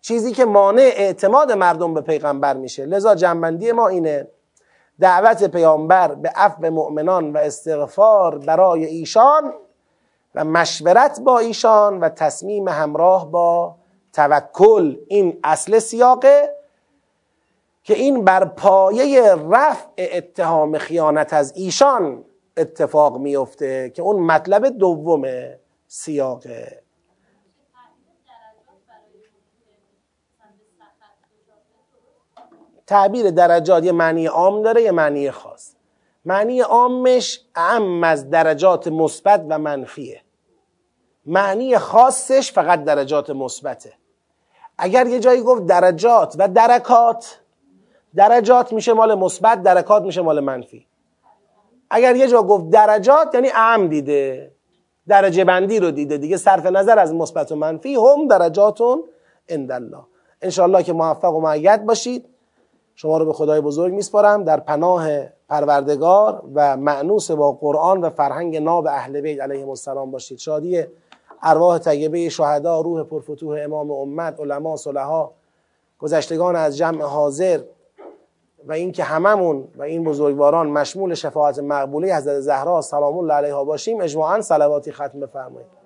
چیزی که مانع اعتماد مردم به پیغمبر میشه. لذا جنبندی ما اینه: دعوت پیامبر به عفو مؤمنان و استغفار برای ایشان و مشورت با ایشان و تصمیم همراه با توکل. این اصل سیاقه که این بر پایه رفع اتهام خیانت از ایشان اتفاق میفته که اون مطلب دوم سیاقه. تعبیر درجات یه معنی عام داره، یه معنی خاص. معنی عامش اعم از درجات مثبت و منفیه، معنی خاصش فقط درجات مثبته. اگر یه جایی گفت درجات و درکات، درجات میشه مال مثبت، درکات میشه مال منفی. اگر یه جا گفت درجات یعنی اعم دیده، درجه بندی رو دیده دیگه، صرف نظر از مثبت و منفی. هم درجاتون عند الله. ان شاء الله که موفق و مؤید باشید. شما رو به خدای بزرگ میسپارم، در پناه پروردگار و مأنوس با قرآن و فرهنگ ناب اهل بیت علیهم السلام باشید. شادی ارواح طیبه شهدا، روح پرفتوح امام امت، علما، صلحا، گذشتگان از جمع حاضر و اینکه هممون و این بزرگواران مشمول شفاعت مقبوله حضرت زهرا سلام الله علیها باشیم. اجماعاً صلواتی ختم بفرمایید.